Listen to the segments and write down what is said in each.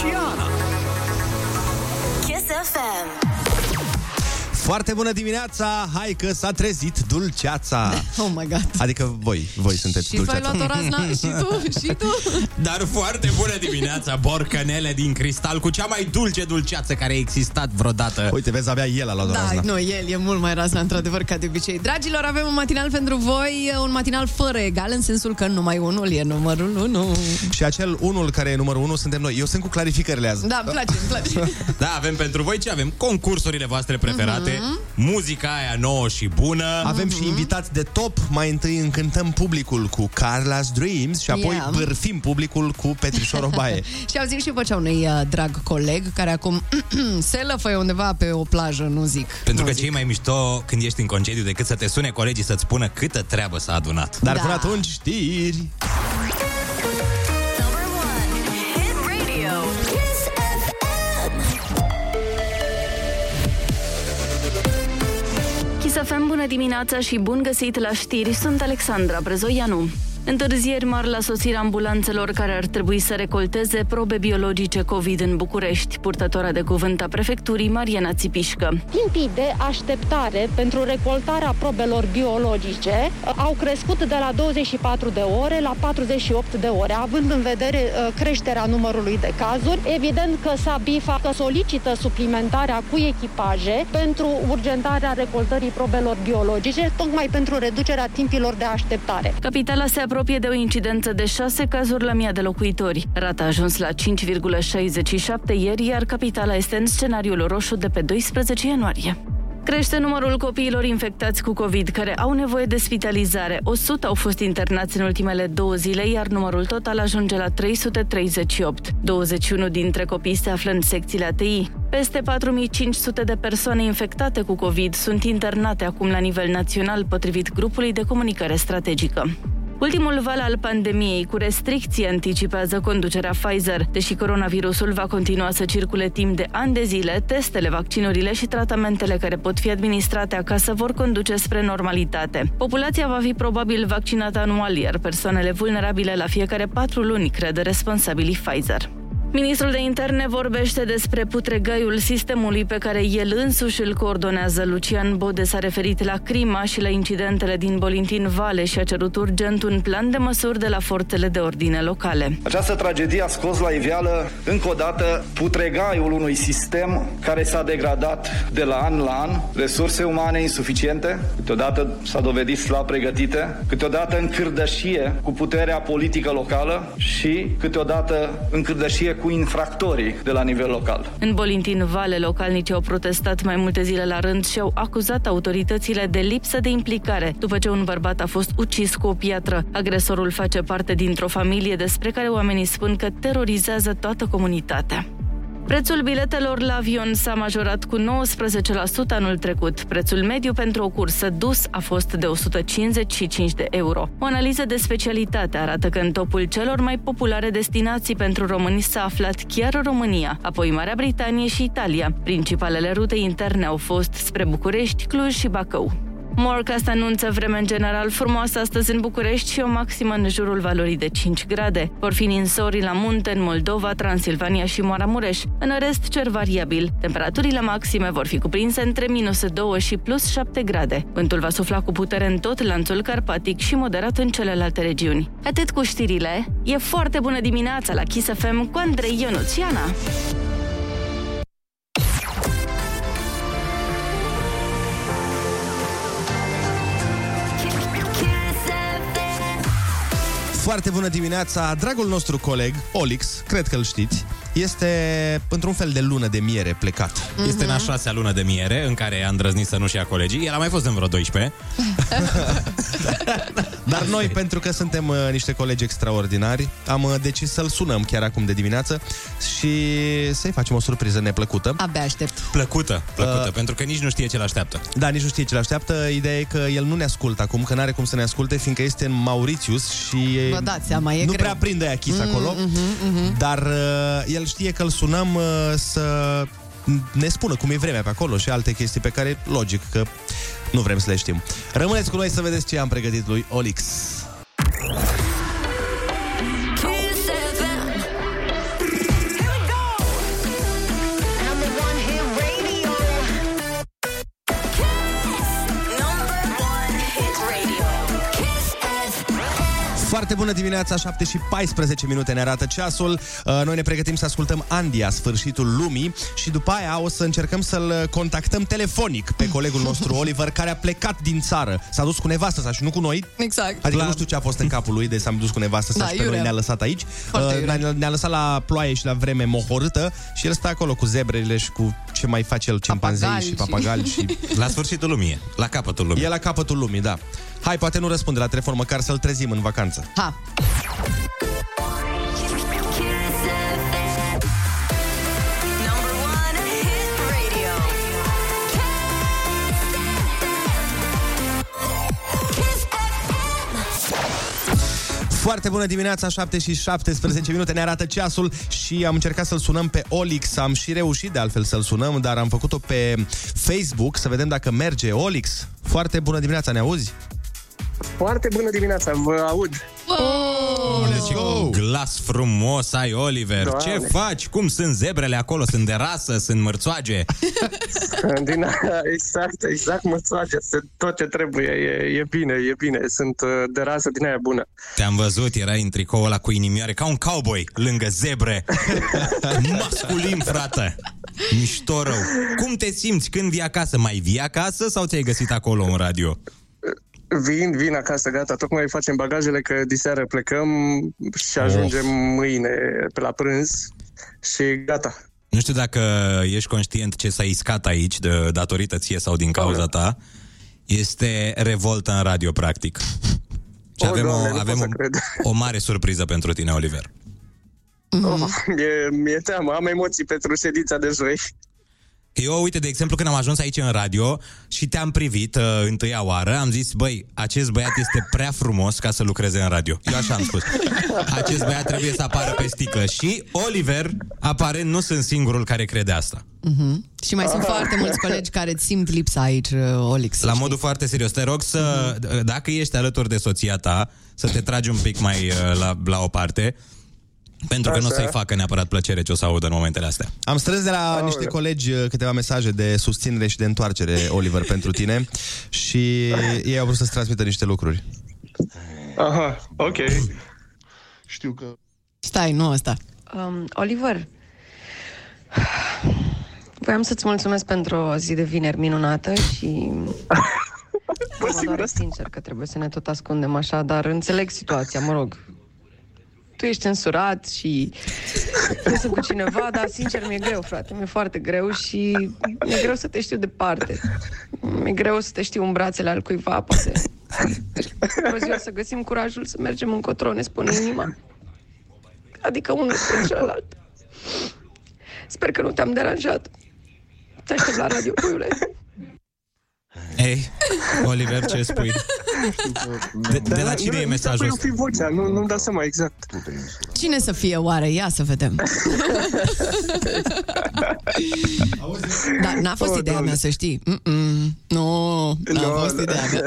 și Ana. Kiss FM. Foarte bună dimineața! Hai că s-a trezit dulceața! Oh my God! Adică voi sunteți și dulceața. Și voi luat o razna, și tu! Dar foarte bună dimineața, borcanele din cristal, cu cea mai dulce dulceață care a existat vreodată. Uite, vezi, abia el a luat o razna. Da, nu, el e mult mai razna, într-adevăr, ca de obicei. Dragilor, avem un matinal pentru voi, un matinal fără egal, în sensul că numai unul e numărul 1. Și acel unul care e numărul 1 suntem noi. Eu sunt cu clarificările azi. Da, îmi place. Da, avem pentru voi ce avem? Concursurile voastre preferate. Muzica aia nouă și bună. Avem și invitați de top. Mai întâi încântăm publicul cu Carla's Dreams și apoi bârfim publicul cu Petrișor Obae. Și auzim și vocea unui drag coleg care acum se lăfăie undeva pe o plajă, nu zic. Pentru că cei mai mișto când ești în concediu decât să te sune colegii să-ți spună câtă treabă s-a adunat. Dar până atunci, știri. Bună dimineața și bun găsit la știri, sunt Alexandra Brăzoianu. Întârzieri mari la sosirea ambulanțelor care ar trebui să recolteze probe biologice COVID în București. Purtătoarea de cuvânt a prefecturii, Mariana Țipișcă. Timpii de așteptare pentru recoltarea probelor biologice au crescut de la 24 de ore la 48 de ore, având în vedere creșterea numărului de cazuri. Evident că SABIFA solicită suplimentarea cu echipaje pentru urgentarea recoltării probelor biologice, tocmai pentru reducerea timpilor de așteptare. Capitala se apropie de o incidență de 6 cazuri la 1000 de locuitori. Rata a ajuns la 5,67 ieri, iar capitala este în scenariul roșu de pe 12 ianuarie. Crește numărul copiilor infectați cu COVID care au nevoie de spitalizare. 100 au fost internați în ultimele 2 zile, iar numărul total ajunge la 338. 21 dintre copii se află în secțiile ATI. Peste 4.500 de persoane infectate cu COVID sunt internate acum la nivel național, potrivit grupului de comunicare strategică. Ultimul val al pandemiei cu restricții anticipează conducerea Pfizer. Deși coronavirusul va continua să circule timp de ani de zile, testele, vaccinurile și tratamentele care pot fi administrate acasă vor conduce spre normalitate. Populația va fi probabil vaccinată anual, iar persoanele vulnerabile la fiecare 4 luni, cred responsabilii Pfizer. Ministrul de Interne vorbește despre putregaiul sistemului pe care el însuși îl coordonează. Lucian Bode s-a referit la crima și la incidentele din Bolintin Vale și a cerut urgent un plan de măsuri de la forțele de ordine locale. Această tragedie a scos la iveală încă o dată putregaiul unui sistem care s-a degradat de la an la an, resurse umane insuficiente, câteodată s-a dovedit slab pregătite, câteodată în cârdășie cu puterea politică locală și câteodată în cârdășie cu infractorii de la nivel local. În Bolintin Vale, localnicii au protestat mai multe zile la rând și au acuzat autoritățile de lipsă de implicare, după ce un bărbat a fost ucis cu o piatră. Agresorul face parte dintr-o familie despre care oamenii spun că terorizează toată comunitatea. Prețul biletelor la avion s-a majorat cu 19% anul trecut. Prețul mediu pentru o cursă dus a fost de 155 de euro. O analiză de specialitate arată că în topul celor mai populare destinații pentru români s-a aflat chiar România, apoi Marea Britanie și Italia. Principalele rute interne au fost spre București, Cluj și Bacău. Morecast anunță vreme în general frumoasă astăzi în București și o maximă în jurul valorii de 5 grade. Vor fi ninsori la munte în Moldova, Transilvania și Maramureș. În rest, cer variabil. Temperaturile maxime vor fi cuprinse între -2 și +7 grade. Vântul va sufla cu putere în tot lanțul carpatic și moderat în celelalte regiuni. Atât cu știrile. E foarte bună dimineața la Kiss FM cu Andrei, Ionuț și Ana. Foarte bună dimineața! Dragul nostru coleg, Olix, cred că îl știți, este într-un fel de lună de miere plecat. Este în a 6-a lună de miere, în care a îndrăznit să nu-și ia colegii. El a mai fost în vreo 12. Dar noi, pentru că suntem niște colegi extraordinari, am decis să-l sunăm chiar acum de dimineață și să-i facem o surpriză neplăcută. Abia aștept. Plăcută, pentru că nici nu știe ce l-așteaptă. Da, nici nu știe ce l-așteaptă. Ideea e că el nu ne ascultă acum, că n-are cum să ne asculte, fiindcă este în Mauritius și vă dați seama, nu prea prinde aia Kiss acolo. Dar el știe că îl sunăm să ne spună cum e vremea pe acolo și alte chestii pe care, logic, că nu vrem să le știm. Rămâneți cu noi să vedeți ce am pregătit lui Olix. Foarte bună dimineața, 7:14 ne arată ceasul. Noi ne pregătim să ascultăm Andia, Sfârșitul Lumii, și după aia o să încercăm să-l contactăm telefonic pe colegul nostru, Oliver, care a plecat din țară. S-a dus cu nevastă sa și nu cu noi. Exact. Adică nu știu ce a fost în capul lui de s-a dus cu nevastă sa și pe noi ne-a lăsat aici. Ne-a lăsat la ploaie și la vreme mohorâtă și el stă acolo cu zebrele și cu ce mai face el, cimpanzei și papagali și... La sfârșitul lumii, la capătul lumii. E la capătul lumii, da. Hai, poate nu răspunde la telefon, măcar să-l trezim în vacanță. Ha! Foarte bună dimineața, 7:17 ne arată ceasul și am încercat să-l sunăm pe Olix. Am și reușit de altfel să-l sunăm, dar am făcut-o pe Facebook să vedem dacă merge. Olix, foarte bună dimineața, ne auzi? Foarte bună dimineața, vă aud. Ce glas frumos ai, Oliver. Doamne. Ce faci? Cum sunt zebrele acolo? Sunt de rasă? Sunt mărțoage? Exact, mărțoage. Tot ce trebuie. E bine, e bine. Sunt de rasă din aia bună. Te-am văzut, erai în tricoul ăla cu inimioare ca un cowboy lângă zebre. Masculin, frate. Mișto rău. Cum te simți când vii acasă? Mai vii acasă sau ți-ai găsit acolo un radio? Vin acasă, gata, tocmai facem bagajele că diseară plecăm și ajungem mâine pe la prânz și gata. Nu știu dacă ești conștient ce s-a iscat aici, datorită ție sau din cauza ta. Este revoltă în radio, practic. Și avem o mare surpriză pentru tine, Oliver. Mi-e teamă, am emoții pentru ședința de joi. Eu, uite, de exemplu, când am ajuns aici în radio și te-am privit întâia oară, am zis, băi, acest băiat este prea frumos ca să lucreze în radio. Eu așa am spus. Acest băiat trebuie să apară pe sticlă. Și, Oliver, aparent, nu sunt singurul care crede asta. Mm-hmm. Și mai sunt foarte mulți colegi care îți simt lipsa aici, Olix. La modul foarte serios, te rog să, dacă ești alături de soția ta, să te tragi un pic mai la o parte. Pentru că nu o să-i facă neapărat plăcere ce o să audă în momentele astea. Am strâns de la niște colegi câteva mesaje de susținere și de întoarcere, Oliver, pentru tine. Și ei au vrut să-ți transmită niște lucruri. Aha, ok. Știu că... Stai, nu asta. Oliver, voiam să-ți mulțumesc pentru o zi de vineri minunată și... mă doresc sincer că trebuie să ne tot ascundem așa, dar înțeleg situația, mă rog. Tu ești însurat și nu sunt cu cineva, dar sincer mi-e greu, frate, mi-e foarte greu și mi-e greu să te știu departe. Mi-e greu să te știu în brațele al cuiva, poate. O zi o să găsim curajul să mergem încotro, ne spune inima. Adică unul spre celălalt. Sper că nu te-am deranjat. Te aștept la radio, puiule. Ei, Oliver, ce spui? De la cine e mesajul ăsta? Nu-mi dau seama exact. Cine să fie oare? Ia să vedem. Dar n-a fost ideea mea, să știi. Nu, n-a fost ideea mea.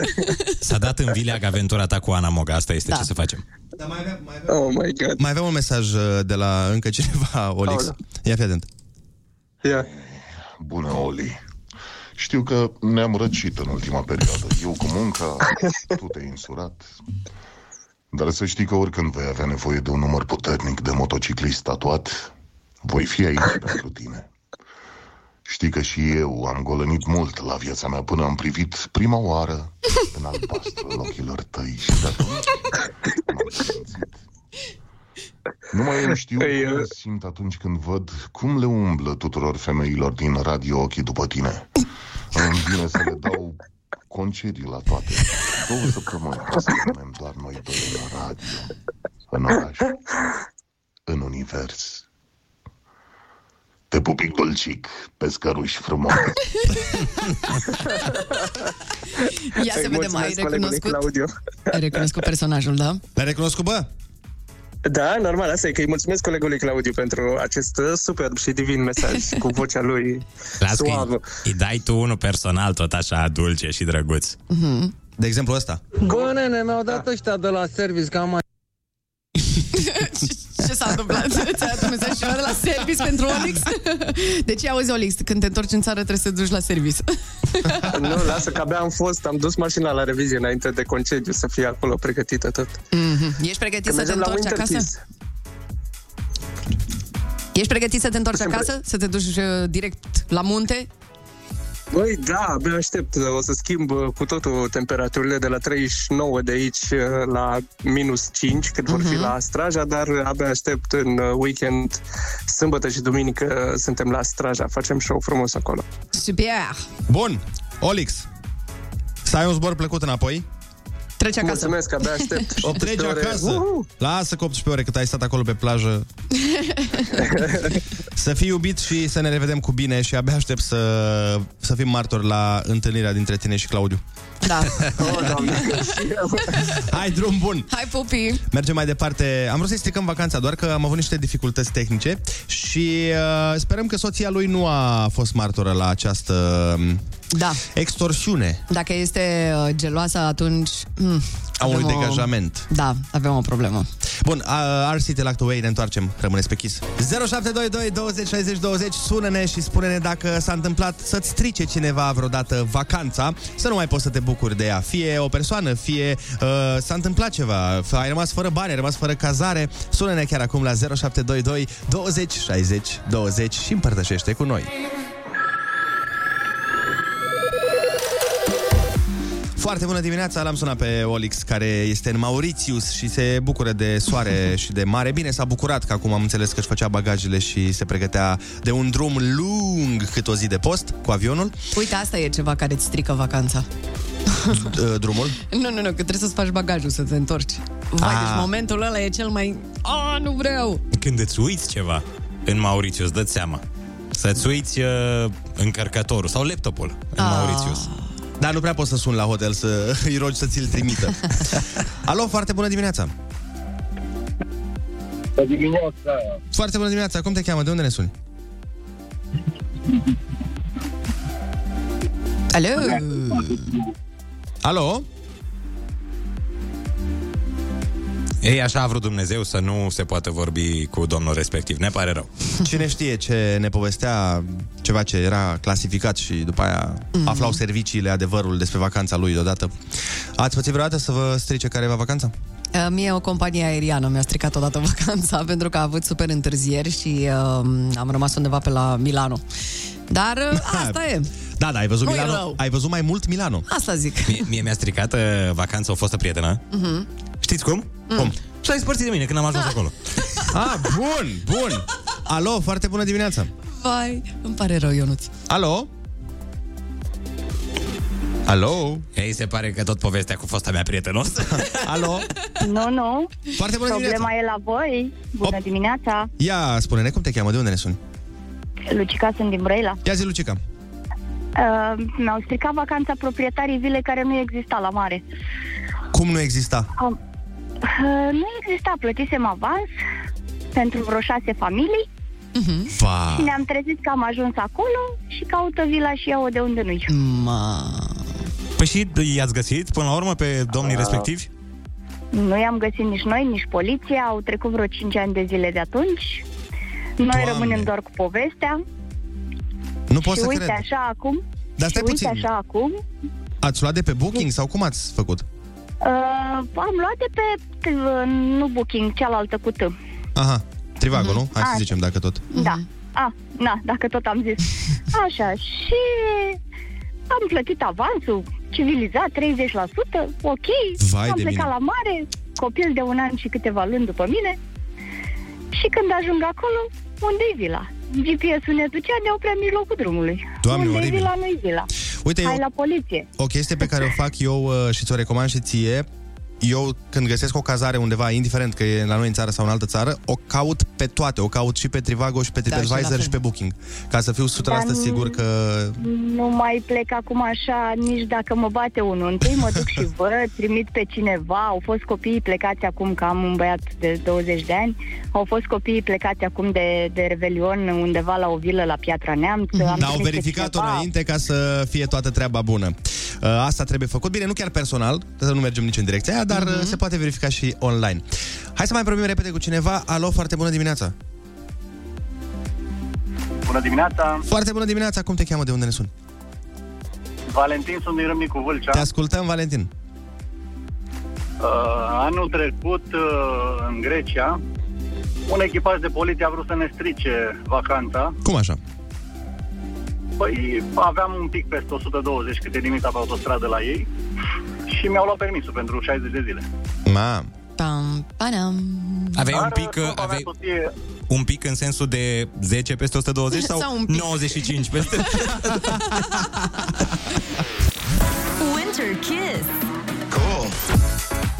S-a dat în vileag aventura ta cu Ana Moga. Asta este ce să facem. Mai aveam un mesaj de la încă cineva, Olix. Ia, fii atent. Bună, Oli. Știu că ne-am răcit în ultima perioadă. Eu cu munca, tu te-ai însurat. Dar să știi că oricând vei avea nevoie de un număr puternic de motociclist tatuat, voi fi aici pentru tine. Știi că și eu am golănit mult la viața mea până am privit prima oară în albastrul ochilor tăi și de atunci m-am simțit. Numai eu știu cum simt atunci când văd cum le umblă tuturor femeilor din radio ochii după tine. Îmi vine să le dau concedii la toate. 2 săptămâni să rămânem doar noi doi în radio, în oraș, în univers. Te pupic dulcic, pescăruși frumos. Ia să vedem, ai recunoscut? Ai recunoscut personajul, da? L-ai recunoscut, bă? Da, normal, asta e că îi mulțumesc colegului Claudiu pentru acest superb și divin mesaj cu vocea lui suavă. Îi dai tu unul personal tot așa dulce și drăguț. De exemplu ăsta. Bă, nene, mi-au dat ăștia de la service, că am mai... Ce s-a întâmplat? Ți-a dat un mesaj Așa, de la service pentru Olix. Deci, auzi, Olix, când te întorci în țară trebuie să te duci la service. Nu, lasă că abia am dus mașina la revizie înainte de concediu, să fie acolo pregătită tot. Mm-hmm. Ești pregătit să te întorci acasă? Ești pregătit să te întorci acasă? Să te duci direct la munte? Băi, da, abia aștept. O să schimb cu totul temperaturile de la 39 de aici la minus 5, cât vor fi la Astraja, dar abia aștept în weekend, sâmbătă și duminică suntem la Astraja. Facem show frumos acolo. Super! Bun! Olix, să ai un zbor plăcut înapoi. Treci acasă. Mulțumesc, abia aștept. Treci acasă. Lasă că 18 ore cât ai stat acolo pe plajă. Să fii iubit și să ne revedem cu bine și abia aștept să fim martori la întâlnirea dintre tine și Claudiu. Da. Hai, drum bun. Hai, pupii. Mergem mai departe. Am vrut să-i stricăm vacanța, doar că am avut niște dificultăți tehnice și sperăm că soția lui nu a fost martoră la această... Da. Extorsiune. Dacă este geloasă, atunci... Au un degajament. Da, avem o problemă. Bun, RC Te Locked Away, ne întoarcem. Rămâneți pe Kiss. 0722 20 60 20. Sună-ne și spune-ne dacă s-a întâmplat să-ți strice cineva vreodată vacanța, să nu mai poți să te bucuri de ea. Fie o persoană, fie s-a întâmplat ceva. Ai rămas fără bani, ai rămas fără cazare. Sună-ne chiar acum la 0722 20 60 20 și împărtășește cu noi. Foarte bună dimineața, l-am sunat pe Olix, care este în Mauritius și se bucură de soare și de mare. Bine, s-a bucurat că acum am înțeles că își făcea bagajele și se pregătea de un drum lung cât o zi de post cu avionul. Uite, asta e ceva care îți strică vacanța. Drumul? Nu, că trebuie să-ți faci bagajul să te întorci. Vai, deci momentul ăla e cel mai... nu vreau! Când îți uiți ceva în Mauritius, dă-ți seama. Să-ți uiți încărcătorul sau laptopul în Mauritius. Dar nu prea poți să suni la hotel să îi rogi să ți-l trimită. Alo, foarte bună dimineața! Bună dimineața! Foarte bună dimineața! Cum te cheamă? De unde ne suni? Alo! Alo! Ei, așa a vrut Dumnezeu să nu se poată vorbi cu domnul respectiv. Ne pare rău. Cine știe ce ne povestea, ceva ce era clasificat și după aia aflau serviciile adevărul despre vacanța lui deodată. Ați pățit vreodată să vă strice careva vacanța? Mie o companie aeriană mi-a stricat odată vacanța pentru că a avut super întârzieri și am rămas undeva pe la Milano. Dar asta e. Da, ai văzut Milano? Ai văzut mai mult Milano? Asta zic. Mie mi-a stricat vacanța o fostă prietenă. Știți cum? Cum? S-a despărțit de mine când am ajuns acolo. Bun. Alo, foarte bună dimineața. Vai, îmi pare rău, Ionuț. Alo? Ei, se pare că tot povestea cu fosta mea prietenos. Alo? Nu. Foarte bună dimineața. Problema e la voi. Bună dimineața. Ia, spune-ne, cum te cheamă, de unde ne suni? Lucica, sunt din Brăila. Ia zi, Lucica. Mi-au stricat vacanța proprietarii vilei care nu exista la mare. Cum nu exista? Nu exista, plătisem avans pentru vreo 6 familii. Și ne-am trezit că am ajuns acolo și caută vila și iau de unde nu-i. Păi și i-ați găsit până la urmă pe domnii respectivi? Nu i-am găsit nici noi, nici poliția. Au trecut vreo 5 ani de zile de atunci. Noi rămânem doar cu povestea. Nu pot să cred. Așa acum, dar stai puțin. Așa acum. Ați luat de pe Booking sau cum ați făcut? Am luat de pe nu Booking, cealaltă cu T. Aha, Trivago, nu? Hai să zicem dacă tot. Da, dacă tot am zis. Așa, și am plătit avansul civilizat, 30%, ok. Vai, am plecat la mare, copil de 1 an și câteva luni după mine. Și când ajung acolo, unde-i vila? GPS-ul ne ducea, ne oprea în mijlocul drumului. Doamne, unde-i vila, nu-i vila. Uite, hai la poliție. O chestie pe care o fac eu și ți-o recomand și ție. Eu când găsesc o cazare undeva, indiferent că e la noi în țară sau în altă țară, o caut pe toate, o caut și pe Trivago și pe TripAdvisor și pe Booking, ca să fiu 100% sigur că... Nu mai plec acum așa, nici dacă mă bate unul. Întâi mă duc și văd, trimit pe cineva. Au fost copiii plecați acum, că am un băiat de 20 de ani. Au fost copiii plecați acum de Revelion undeva la o vilă la Piatra Neamț. Au verificat-o înainte ca să fie toată treaba bună. Asta trebuie făcut. Bine, nu chiar personal, să nu mergem nici în direcția aia, dar se poate verifica și online. Hai să mai vorbim repede cu cineva. Alo, foarte bună dimineața. Bună dimineața! Foarte bună dimineața! Cum te cheamă? De unde ne suni? Valentin, sunt din Râmnicu Vâlcea. Te ascultăm, Valentin. Anul trecut, în Grecia, un echipaj de poliție a vrut să ne strice vacanța. Cum așa? Păi aveam un pic peste 120 câte limita pe autostradă la ei și mi-au luat permisul pentru 60 de zile. Ma. Pam, panam. Aveai un pic, un pic în sensul de 10 peste 120 sau 95 peste? Winter Kiss. Cool.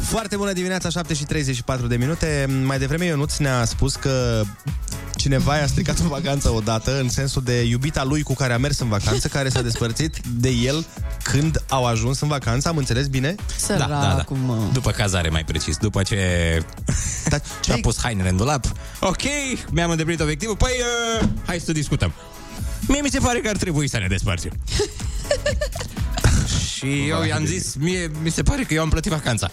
Foarte bună dimineața, 7:34 de minute. Mai devreme Ionuț ne-a spus că cineva i-a stricat o vacanță odată, în sensul de iubita lui cu care a mers în vacanță, care s-a despărțit de el când au ajuns în vacanță. Am înțeles bine? Săracu, da. După cazare, mai precis. După ce a pus hainele în dulap. Ok, mi-am îndeplinit obiectivul. Păi, hai să discutăm. Mie mi se pare că ar trebui să ne despărțim. Și eu i-am zis, mie mi se pare că eu am plătit vacanța.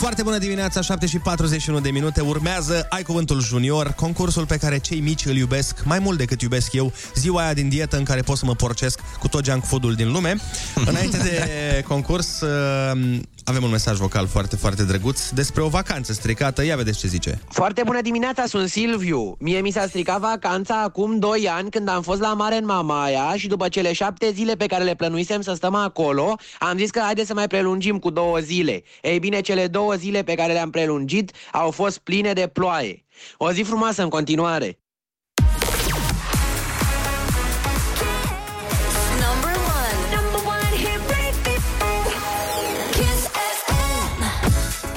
Foarte bună dimineața, 7:41 de minute. Urmează Ai Cuvântul Junior, concursul pe care cei mici îl iubesc mai mult decât iubesc eu, ziua aia din dietă în care pot să mă porcesc cu tot junk food-ul din lume. Înainte de concurs, avem un mesaj vocal foarte, foarte drăguț despre o vacanță stricată. Ia vedeți ce zice. Foarte bună dimineața, sunt Silviu. Mie mi s-a stricat vacanța acum 2 ani când am fost la mare în Mamaia și după cele 7 zile pe care le plănuisem să stăm acolo, am zis că haide să mai prelungim cu 2 zile. Ei bine, cele 2 zile pe care le-am prelungit au fost pline de ploaie. O zi frumoasă în continuare.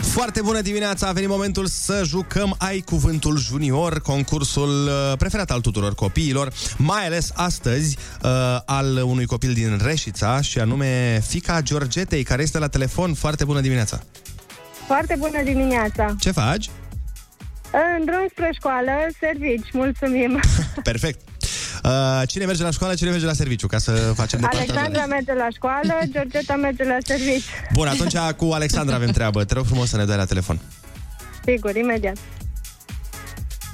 Foarte bună dimineața! A venit momentul să jucăm Ai Cuvântul Junior, concursul preferat al tuturor copiilor, mai ales astăzi al unui copil din Reșița, și anume fiica Georgetei, care este la telefon. Foarte bună dimineața! Foarte bună dimineața! Ce faci? În drum spre școală, servici, mulțumim! Perfect! Cine merge la școală, cine merge la serviciu, ca să facem de partajare. Alexandra merge la școală, Georgeta merge la serviciu. Bun, atunci cu Alexandra avem treabă. Te rog frumos să ne dai la telefon. Sigur, imediat.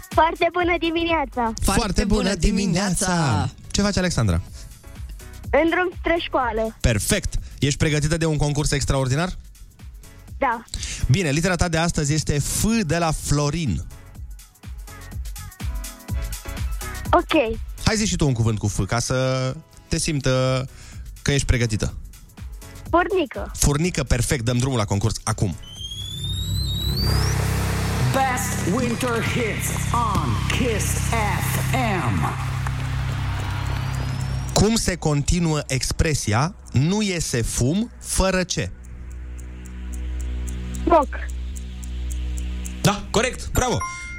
Foarte bună dimineața! Foarte bună dimineața! Ce faci, Alexandra? În drum spre școală. Perfect! Ești pregătită de un concurs extraordinar? Da. Bine, litera ta de astăzi este F de la Florin. Ok. Hai zi și tu un cuvânt cu F, ca să te simtă că ești pregătită. Furnică. Furnică, perfect. Dăm drumul la concurs acum. Best winter hits on Kiss FM. Cum se continuă expresia nu iese fum fără ce? Smoc. Da, corect, bravo.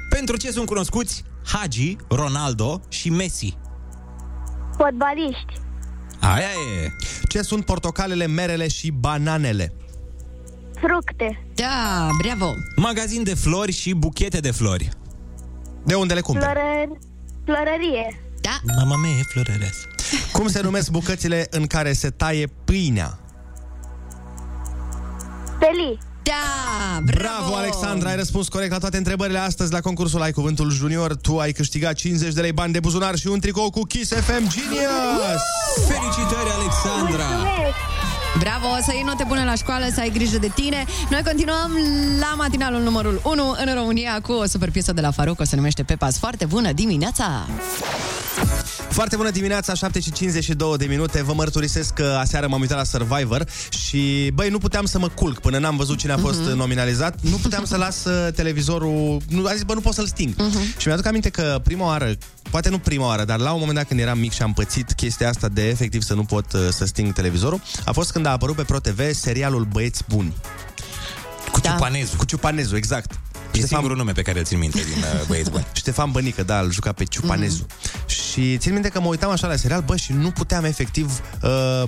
Pentru ce sunt cunoscuți Hagi, Ronaldo și Messi? Fotbaliști. Aia e. Ce sunt portocalele, merele și bananele? Fructe. Da, bravo. Magazin de flori și buchete de flori. De unde le cumperi? Florărie. Da. Mama mea e florăresc. Cum se numesc bucățile în care se taie pâinea? Pelii. Da, bravo, Alexandra, ai răspuns corect la toate întrebările astăzi la concursul Ai Cuvântul Junior. Tu ai câștigat 50 de lei bani de buzunar și un tricou cu Kiss FM Genius. Felicitări, Alexandra! Mulțumesc! Bravo, să iei note bune la școală, să ai grijă de tine. Noi continuăm la matinalul numărul 1 în România cu o super piesă de la Faruco, se numește Pepas. Foarte bună dimineața! Foarte bună dimineața, 7:52 de minute. Vă mărturisesc că aseară m-am uitat la Survivor și, băi, nu puteam să mă culc până n-am văzut cine a fost nominalizat. Nu puteam să las televizorul, am zis, bă, nu pot să-l sting. Și mi-aduc aminte că prima oară, poate nu prima oară, dar la un moment dat când eram mic și am pățit chestia asta de efectiv să nu pot să sting televizorul, a fost când a apărut pe ProTV serialul Băieți Buni. Cu Ciupanezu, exact. E singurul nume pe care îl țin minte din Băieți Buni. Ștefan Bănică, da, îl juca pe Ciupanezu. Și țin minte că mă uitam așa la serial, bă, și nu puteam efectiv,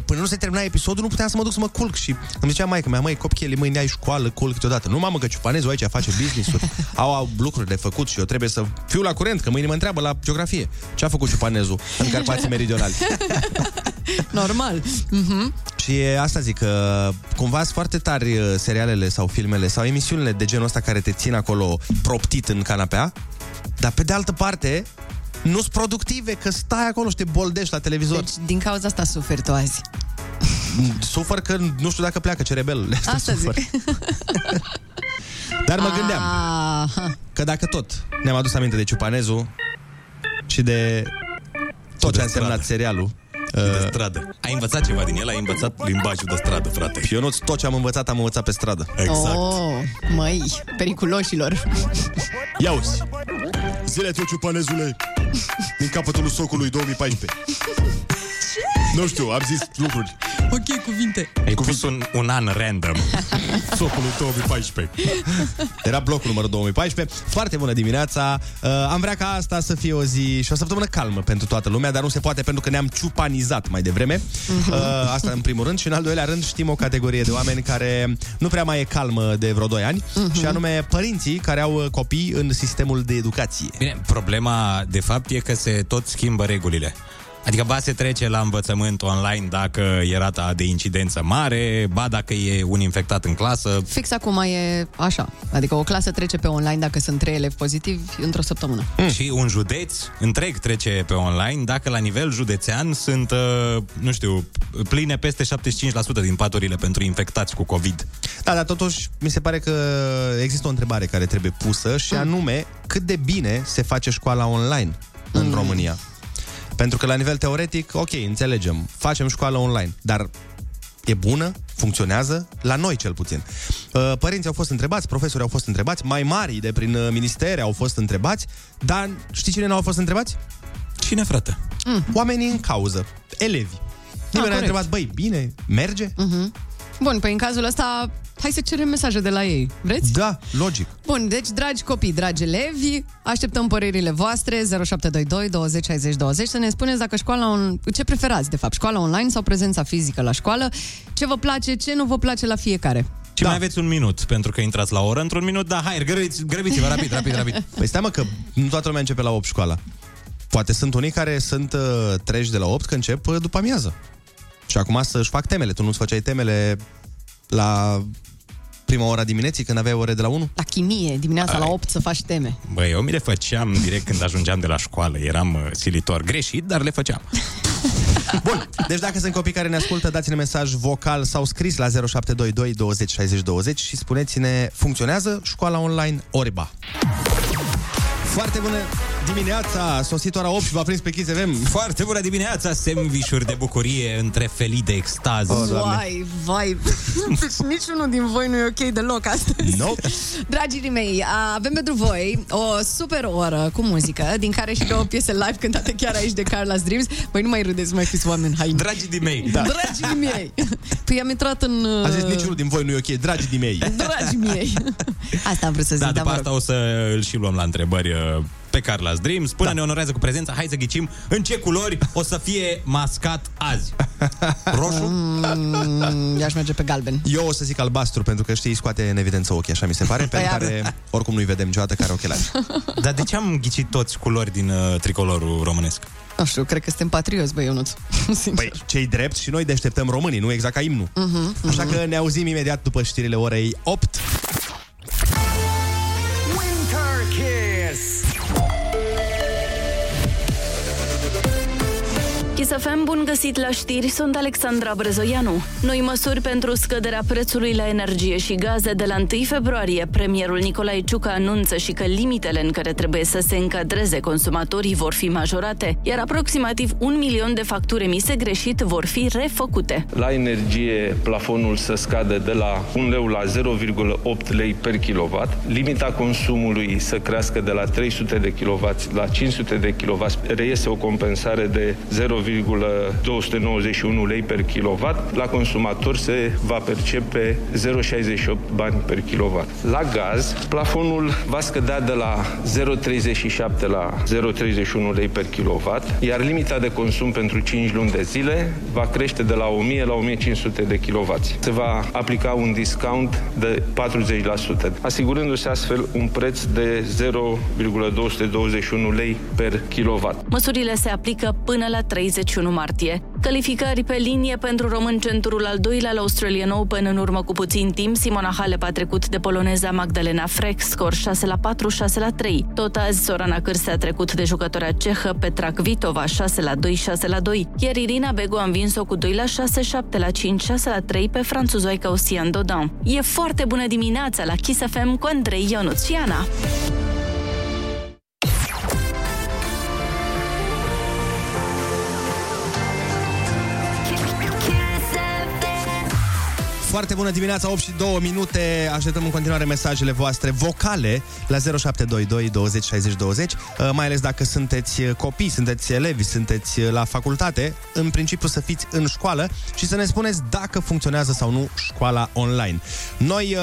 până nu se termina episodul, nu puteam să mă duc să mă culc. Și îmi zicea maică-mea, măi, copchele, mâine ai școală, culc câteodată. Nu, mamă, că ciupanezul aici face business-uri, au lucruri de făcut și eu trebuie să fiu la curent, că mâine mă întreabă la geografie ce a făcut ciupanezul în Carpații Meridionali. Normal. Mm-hmm. Și asta zic, că cumva sunt foarte tari serialele sau filmele sau emisiunile de genul ăsta care te țin acolo proptit în canapea, dar pe de altă parte nu-s productive, că stai acolo și te boldești la televizor. Deci din cauza asta suferi tu azi. Sufăr că nu știu dacă pleacă cerebelul. Asta zic. Dar mă gândeam că dacă tot ne-am adus aminte de ciupanezul și de tot ce a însemnat serialul de stradă. Ai învățat ceva din el? Ai învățat limbajul de stradă, frate. Și eu nu, tot ce am învățat pe stradă. Exact. Măi, periculoșilor. Ia uzi. Zile tu, ciupanezule, din capătul socului 2014. Ce? Nu știu, am zis lucruri. Ok, cuvinte. Ai pus un an random. Socul 2014. Era blocul numărul 2014. Foarte bună dimineața. Am vrea ca asta să fie o zi și o săptămână calmă pentru toată lumea, dar nu se poate pentru că ne-am ciupanizat mai devreme. Asta în primul rând. Și în al doilea rând știm o categorie de oameni care nu prea mai e calmă de vreo 2 ani, și anume părinții care au copii în sistemul de educație. Bine, problema de fapt e că se tot schimbă regulile. Adică ba se trece la învățământ online dacă e rata de incidență mare, ba dacă e un infectat în clasă. Fix acum e așa. Adică o clasă trece pe online dacă sunt 3 elevi pozitivi într-o săptămână. Și un județ întreg trece pe online dacă la nivel județean sunt, nu știu, pline peste 75% din paturile pentru infectați cu COVID. Da, dar totuși mi se pare că există o întrebare care trebuie pusă și anume, cât de bine se face școala online în România? Pentru că la nivel teoretic, ok, înțelegem, facem școală online, dar e bună? Funcționează? La noi cel puțin. Părinții au fost întrebați, profesorii au fost întrebați, mai mari de prin ministere au fost întrebați, dar știi cine nu au fost întrebați? Cine, frate? Oamenii în cauză, elevii. Nimeni nu a întrebat, băi, bine, merge? Bun, păi în cazul ăsta, hai să cerem mesaje de la ei. Vreți? Da, logic. Bun, deci, dragi copii, dragi elevi, așteptăm părerile voastre, 0722 20 60 20, să ne spuneți dacă ce preferați, de fapt, școala online sau prezența fizică la școală, ce vă place, ce nu vă place la fiecare. Și mai aveți un minut, pentru că intrați la oră într-un minut, dar hai, grăbiți-vă, rapid. Păi stai mă că nu toată lumea începe la 8 școala. Poate sunt unii care sunt treci de la 8 că încep după amiază. Și acum să-și fac temele. Tu nu-ți făceai temele la prima ora dimineții, când aveai ore de la 1? La chimie, dimineața la 8 să faci teme. Băi, eu mi le făceam direct când ajungeam de la școală. Eram silitor, greșit, dar le făceam. Bun, deci dacă sunt copii care ne ascultă, dați-ne mesaj vocal sau scris la 0722 20 60 20 și spuneți-ne, funcționează școala online oriba? Foarte bună dimineața, a sosit ora 8 și v-a prins pe Kiss FM. Foarte bună dimineața, sandvișuri de bucurie între felii de extaz. Vai, vai, deci niciunul din voi nu e ok deloc astăzi. Nope. Dragii mei, avem pentru voi o super oră cu muzică, din care și două piese live cântate chiar aici de Carla's Dreams. Băi, nu mai râdeți, mai fiți oameni haini. Dragii mei, da. Dragii mei. Păi am intrat în... A zis niciunul din voi nu e ok, dragii mei. Dragii mei. Asta am vrut să zic. Da, după asta o să îl și luăm la întrebări pe Carla's Dreams. Până ne onorează cu prezența, hai să ghicim în ce culori o să fie mascat azi. Roșu? I-aș merge pe galben. Eu o să zic albastru, pentru că știi, scoate în evidență ochii, așa mi se pare, pe care oricum nu-i vedem niciodată care ochelari. Dar de ce am ghicit toți culori din tricolorul românesc? Nu știu, cred că suntem patrioți, băi, Ionuț. Păi, ce-i drept și noi deșteptăm românii, nu exact ca imnul. Așa că ne auzim imediat după știrile orei 8. Kiss FM, bun găsit la știri, sunt Alexandra Brăzoianu. Noi măsuri pentru scăderea prețului la energie și gaze de la 1 februarie. Premierul Nicolae Ciucă anunță și că limitele în care trebuie să se încadreze consumatorii vor fi majorate, iar aproximativ 1 milion de facturi emise greșit vor fi refăcute. La energie, plafonul să scadă de la 1 leu la 0,8 lei per kilowatt, limita consumului să crească de la 300 de kilowatt la 500 de kilowatt, reiese o compensare de 0,8 4,291 lei per kilowatt, la consumator se va percepe 0,68 bani per kilowatt. La gaz, plafonul va scădea de la 0,37 la 0,31 lei per kilowatt, iar limita de consum pentru 5 luni de zile va crește de la 1000 la 1500 de kW. Se va aplica un discount de 40%, asigurându-se astfel un preț de 0,221 lei per kW. Măsurile se aplică până la 31 martie. Calificări pe linie pentru român, centurul al doilea la Australian Open în urmă cu puțin timp. Simona Halep a trecut de poloneza Magdalena Frech, scor 6-4, 6-3. Tot azi, Sorana Cîrstea a trecut de jucătoarea cehă Petra Kvitova, 6-2, 6-2. Iar Irina Begu a învins-o cu 2-6, 7-5, 6-3 pe franțuzoica Ossian Dodin. E foarte bună dimineața la Kiss FM cu Andrei, Ionuț și Ana. Foarte bună dimineața, 8 și 2 minute. Așteptăm în continuare mesajele voastre vocale la 0722 20 60 20. Mai ales dacă sunteți copii, sunteți elevi, sunteți la facultate. În principiu să fiți în școală și să ne spuneți dacă funcționează sau nu școala online. Noi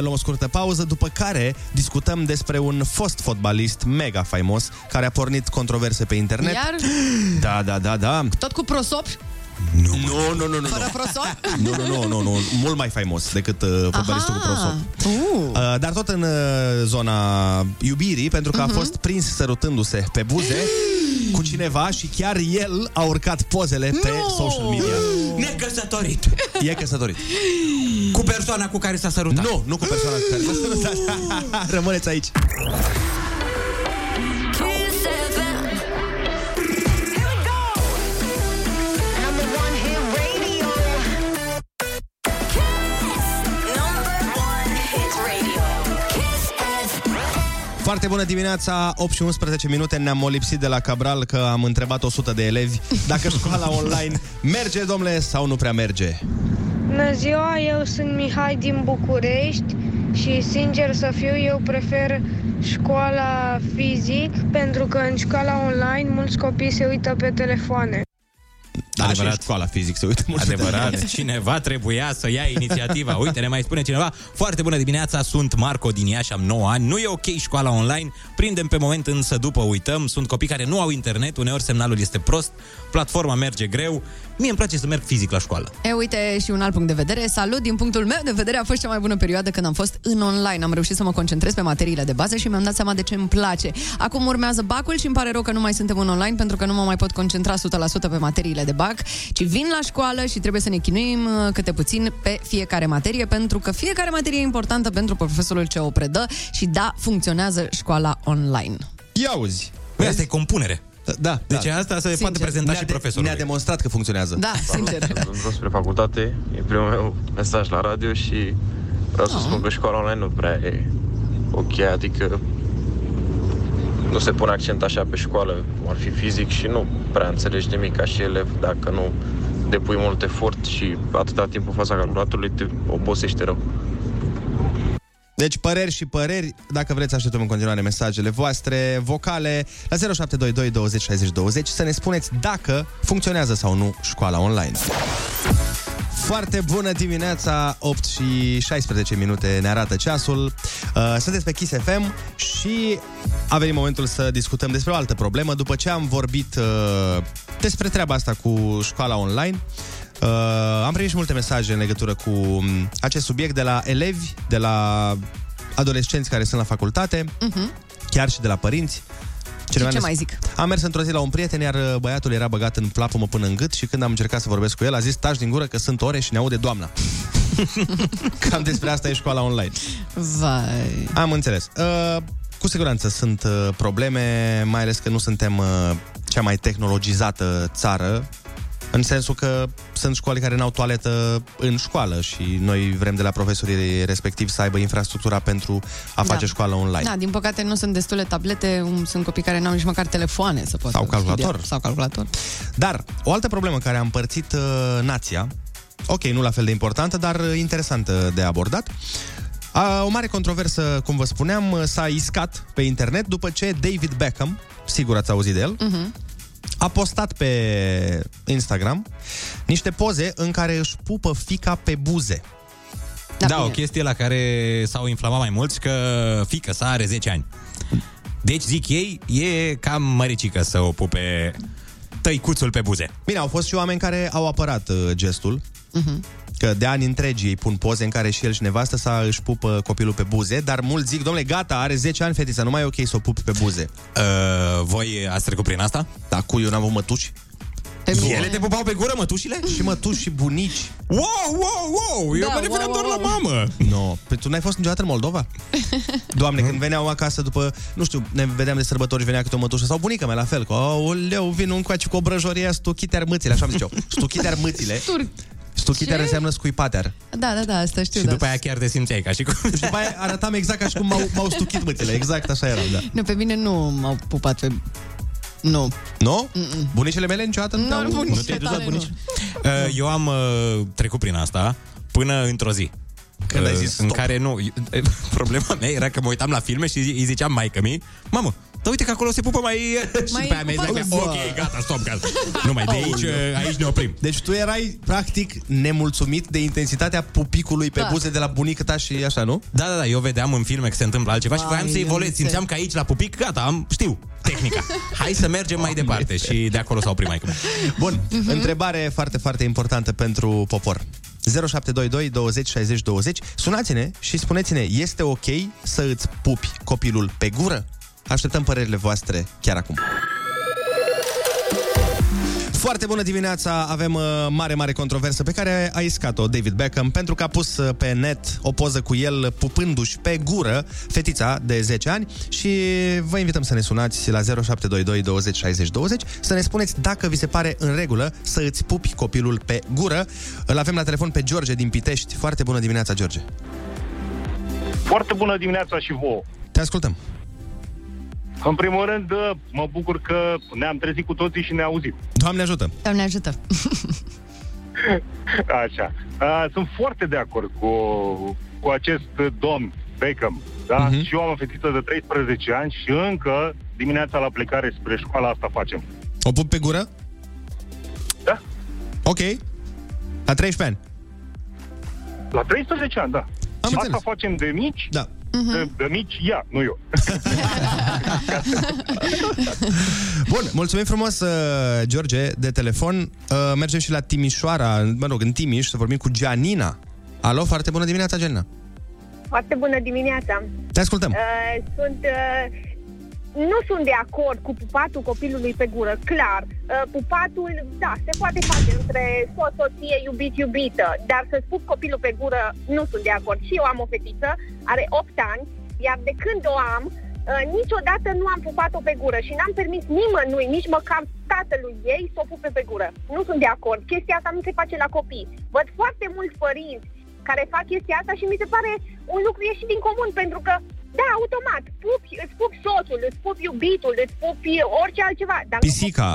luăm o scurtă pauză, după care discutăm despre un fost fotbalist mega faimos care a pornit controverse pe internet. Iar? Da. Tot cu prosopi? Nu. Fără prosop? Nu. Mult mai faimos decât fotbalistul cu prosop. Dar tot în zona iubirii, pentru că a fost prins sărutându-se pe buze cu cineva și chiar el a urcat pozele pe social media. Necăsătorit. E căsătorit. Cu persoana cu care s-a sărutat. Nu cu persoana cu care s-a sărutat. Rămâneți aici. Foarte bună dimineața, 8 și 11 minute, ne-am molipsit de la Cabral că am întrebat 100 de elevi dacă școala online merge, domnule, sau nu prea merge. Bună ziua, eu sunt Mihai din București și, sincer să fiu, eu prefer școala fizic, pentru că în școala online mulți copii se uită pe telefoane. Dar și în școala fizic se uită mult. Adevărat, cineva trebuia să ia inițiativa. Uite, ne mai spune cineva: foarte bună dimineața, sunt Marco din Iași, am 9 ani. Nu e ok școala online, prindem pe moment, însă după uităm. Sunt copii care nu au internet, uneori semnalul este prost, platforma merge greu. Mie îmi place să merg fizic la școală. E, uite și un alt punct de vedere. Salut, din punctul meu de vedere a fost cea mai bună perioadă când am fost în online. Am reușit să mă concentrez pe materiile de bază și mi-am dat seama de ce îmi place. Acum urmează bacul și îmi pare rău că nu mai suntem în online, pentru că nu mă mai pot concentra 100% pe materiile de bac, ci vin la școală și trebuie să ne chinuim câte puțin pe fiecare materie, pentru că fiecare materie e importantă pentru profesorul ce o predă și da, funcționează școala online. Ia auzi! Păi asta e compunere. Da, deci da. Asta se poate prezenta și profesorului. Ne-a demonstrat că funcționează. Da, sincer. Am fost spre facultate, e primul meu mesaj la radio și vreau să spun că școala online nu prea e ok, adică nu se pune accent așa pe școală, cum ar fi fizic, și nu prea înțelegi nimic ca și elev dacă nu depui mult efort și atâta timp în fața calculatorului te obosește rău. Deci păreri și păreri, dacă vreți așteptăm în continuare mesajele voastre vocale la 0722 20 60 20 să ne spuneți dacă funcționează sau nu școala online. Foarte bună dimineața, 8 și 16 minute ne arată ceasul. Sunteți pe Kiss FM și a venit momentul să discutăm despre o altă problemă. După ce am vorbit despre treaba asta cu școala online, am primit și multe mesaje în legătură cu acest subiect de la elevi, de la adolescenți care sunt la facultate, chiar și de la părinți. Ce mai zic? Am mers într-o zi la un prieten, iar băiatul era băgat în plapumă până în gât și când am încercat să vorbesc cu el, a zis: taci din gură că sunt ore și ne aude doamna. Cam despre asta e școala online. Vai. Am înțeles. Cu siguranță sunt probleme, mai ales că nu suntem cea mai tehnologizată țară, în sensul că sunt școli care n-au toaletă în școală și noi vrem de la profesorii respectiv să aibă infrastructura pentru a face școală online. Da, din păcate nu sunt destule tablete, sunt copii care n-au nici măcar telefoane să poată Sau calculator. Dar o altă problemă care a împărțit nația, ok, nu la fel de importantă, dar interesantă de abordat. O mare controversă, cum vă spuneam, s-a iscat pe internet după ce David Beckham, sigur ați auzit de el, a postat pe Instagram niște poze în care își pupă fica pe buze. Da, o chestie la care s-au inflamat mai mulți, că fiica sa are 10 ani. Deci, zic ei, e cam măricică să o pupe tăicuțul pe buze. Bine, au fost și oameni care au apărat gestul. Uh-huh. Că de ani întregi ei pun poze în care și el și nevastă sa își pupă copilul pe buze, dar mulți zic, dom'le, gata, are 10 ani fetița, nu mai e ok să o pupi pe buze. Voi ați trecut prin asta? Da, cu eu n-am avut mătuși. Ele te pupau pe gură, mătușile? Și mătuși și bunici. Wow! Eu mă referam doar la mamă. No, păi tu n-ai fost niciodată în Moldova? Doamne, când veneau acasă după, nu știu, ne vedeam de sărbători și venea câte o mătușă sau bunica mea la fel, că aoleu, vin un coace cu o brăjorie, stuchite-ar mâțile, așa îmi ziceau. Stuchite-ar mâțile. Stuchitear înseamnă scuipatear. Da, asta știu. Și după aia chiar te simțeai ca și cum... Și după aia arătam exact ca și cum m-au stuchit mâțile. Exact așa erau, da. Nu, pe mine nu m-au pupat pe... Nu. Nu? Mm-mm. Bunicile mele niciodată nu au... Nu te-ai dus la bunici? Eu am trecut prin asta până într-o zi. Când ai zis în care nu... Problema mea era că mă uitam la filme și îi ziceam maică-mi, mamă, da, uite că acolo se pupă mai ok, gata, stop, gata. Nu mai de aici ne oprim. Deci tu erai practic nemulțumit de intensitatea pupicului pe buze de la bunica ta și așa, nu? Da, eu vedeam în filme că se întâmplă altceva și voiam să evoluez. Simțeam că aici la pupic, gata, știu tehnica. Hai să mergem mai departe și de acolo s-a oprit maică-mea. Bun, întrebare foarte, foarte importantă pentru popor. 0722 20 60 20. Sunați-ne și spuneți-ne, este ok să îți pupi copilul pe gură? Așteptăm părerile voastre chiar acum. Foarte bună dimineața! Avem mare controversă pe care a iscat-o David Beckham pentru că a pus pe net o poză cu el pupându-și pe gură fetița de 10 ani și vă invităm să ne sunați la 0722 20 60 20 să ne spuneți dacă vi se pare în regulă să îți pupi copilul pe gură. Îl avem la telefon pe George din Pitești. Foarte bună dimineața, George! Foarte bună dimineața și vouă! Te ascultăm! În primul rând, mă bucur că ne-am trezit cu toții și ne-am auzit. Doamne ajută! Așa. Sunt foarte de acord cu acest domn Beckham. Da? Uh-huh. Și eu am o fetiță de 13 ani și încă dimineața la plecare spre școală asta facem. O pup pe gură? Da. Ok. La 13 ani? La 13 ani, da. Asta facem de mici? Da. De mici, ea, nu eu. Bun, mulțumim frumos, George, de telefon. Mergem și la Timișoara, în Timiș, să vorbim cu Gianina. Alo, foarte bună dimineața, Gianina. Foarte bună dimineața. Te ascultăm. Nu sunt de acord cu pupatul copilului pe gură, clar. Pupatul, da, se poate face între soție, iubit-iubită, dar să-ți pup copilul pe gură nu sunt de acord. Și eu am o fetiță, are 8 ani, iar de când o am, niciodată nu am pupat-o pe gură și n-am permis nimănui, nici măcar tatălui ei, să o pupe pe gură. Nu sunt de acord. Chestia asta nu se face la copii. Văd foarte mulți părinți care fac chestia asta și mi se pare un lucru ieșit din comun, pentru că da, automat, îți pupi soțul, îți pupi iubitul, îți pupi orice altceva. Dar pisica,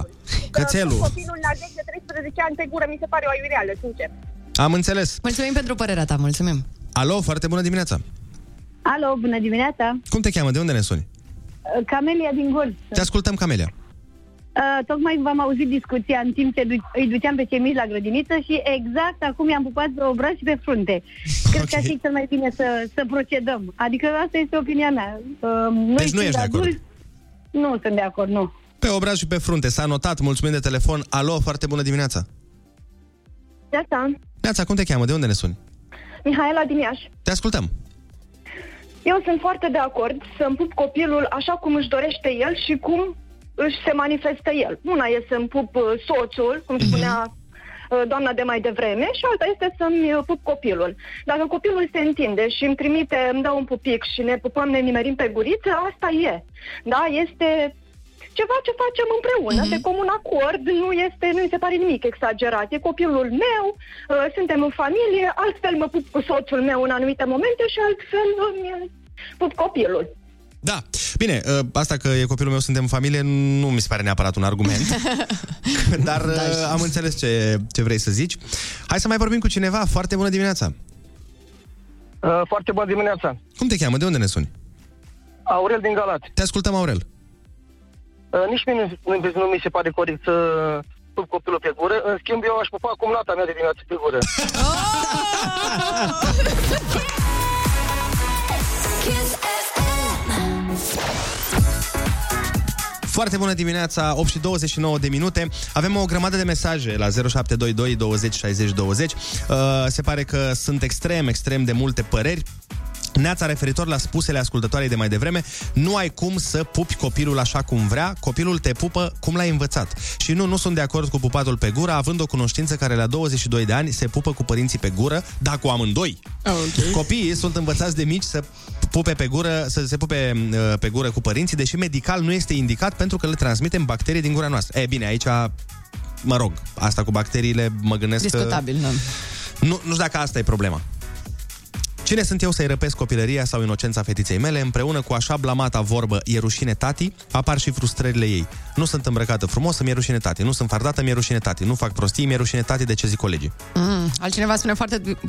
cățelul. Copilul la 10-13 ani pe gură mi se pare o aiureală, sincer. Am înțeles. Mulțumim pentru părerea ta, mulțumim. Alo, foarte bună dimineața. Alo, bună dimineața. Cum te cheamă, de unde ne suni? Camelia din Gorj. Te ascultăm, Camelia. Tocmai v-am auzit discuția în timp ce îi duceam pe cei mici la grădiniță și exact acum i-am pupat pe obraz și pe frunte. Cred că așa e cel mai bine să procedăm. Adică asta este opinia mea. Deci nu ești de acord? Nu sunt de acord, nu. Pe obraz și pe frunte, s-a notat, mulțumim de telefon. Alo, foarte bună dimineața. Neața, cum te cheamă? De unde ne suni? Mihaela din Iași. Te ascultăm. Eu sunt foarte de acord să-mi pup copilul așa cum își dorește el și cum își se manifestă el. Una e să-mi pup soțul, cum spunea doamna de mai devreme, și alta este să-mi pup copilul. Dacă copilul se întinde și îmi trimite, îmi dau un pupic și ne pupăm, ne nimerim pe guriță, asta e. Da, este ceva ce facem împreună, de comun acord, nu mi se pare nimic exagerat. E copilul meu, suntem în familie, altfel mă pup cu soțul meu în anumite momente și altfel îmi pup copilul. Da. Bine, asta că e copilul meu, suntem în familie, nu mi se pare neapărat un argument. Dar am înțeles ce vrei să zici. Hai să mai vorbim cu cineva. Foarte bună dimineața. Foarte bună dimineața. Cum te cheamă? De unde ne suni? Aurel din Galați. Te ascultăm, Aurel. Nici mie nu mi se pare corect să pup copilul pe gură. În schimb, eu aș pupa acum lata mea de dimineață pe gură. Foarte bună dimineața, 8:29. Avem o grămadă de mesaje la 0722 20 60 20. Se pare că sunt extrem de multe păreri. Neața, referitor la spusele ascultătoarei de mai devreme, nu ai cum să pupi copilul așa cum vrea, copilul te pupă cum l-ai învățat. Și nu sunt de acord cu pupatul pe gură, având o cunoștință care la 22 de ani se pupă cu părinții pe gură, dar cu amândoi. Okay. Copiii sunt învățați de mici să pupe pe gură, să se pupe pe gură cu părinții, deși medical nu este indicat pentru că le transmitem bacterii din gura noastră. E bine, aici, mă rog, asta cu bacteriile mă gândesc... Discutabil, că... Nu știu dacă asta e problema. Cine sunt eu să-i răpesc copilăria sau inocența fetiței mele? Împreună cu așa blamata vorbă, e rușine tati, apar și frustrările ei. Nu sunt îmbrăcată frumos, mi-e rușine tati. Nu sunt fardată, mi-e rușine tati. Nu fac prostii, mi-e rușine tati, de ce zic colegii. Altcineva spune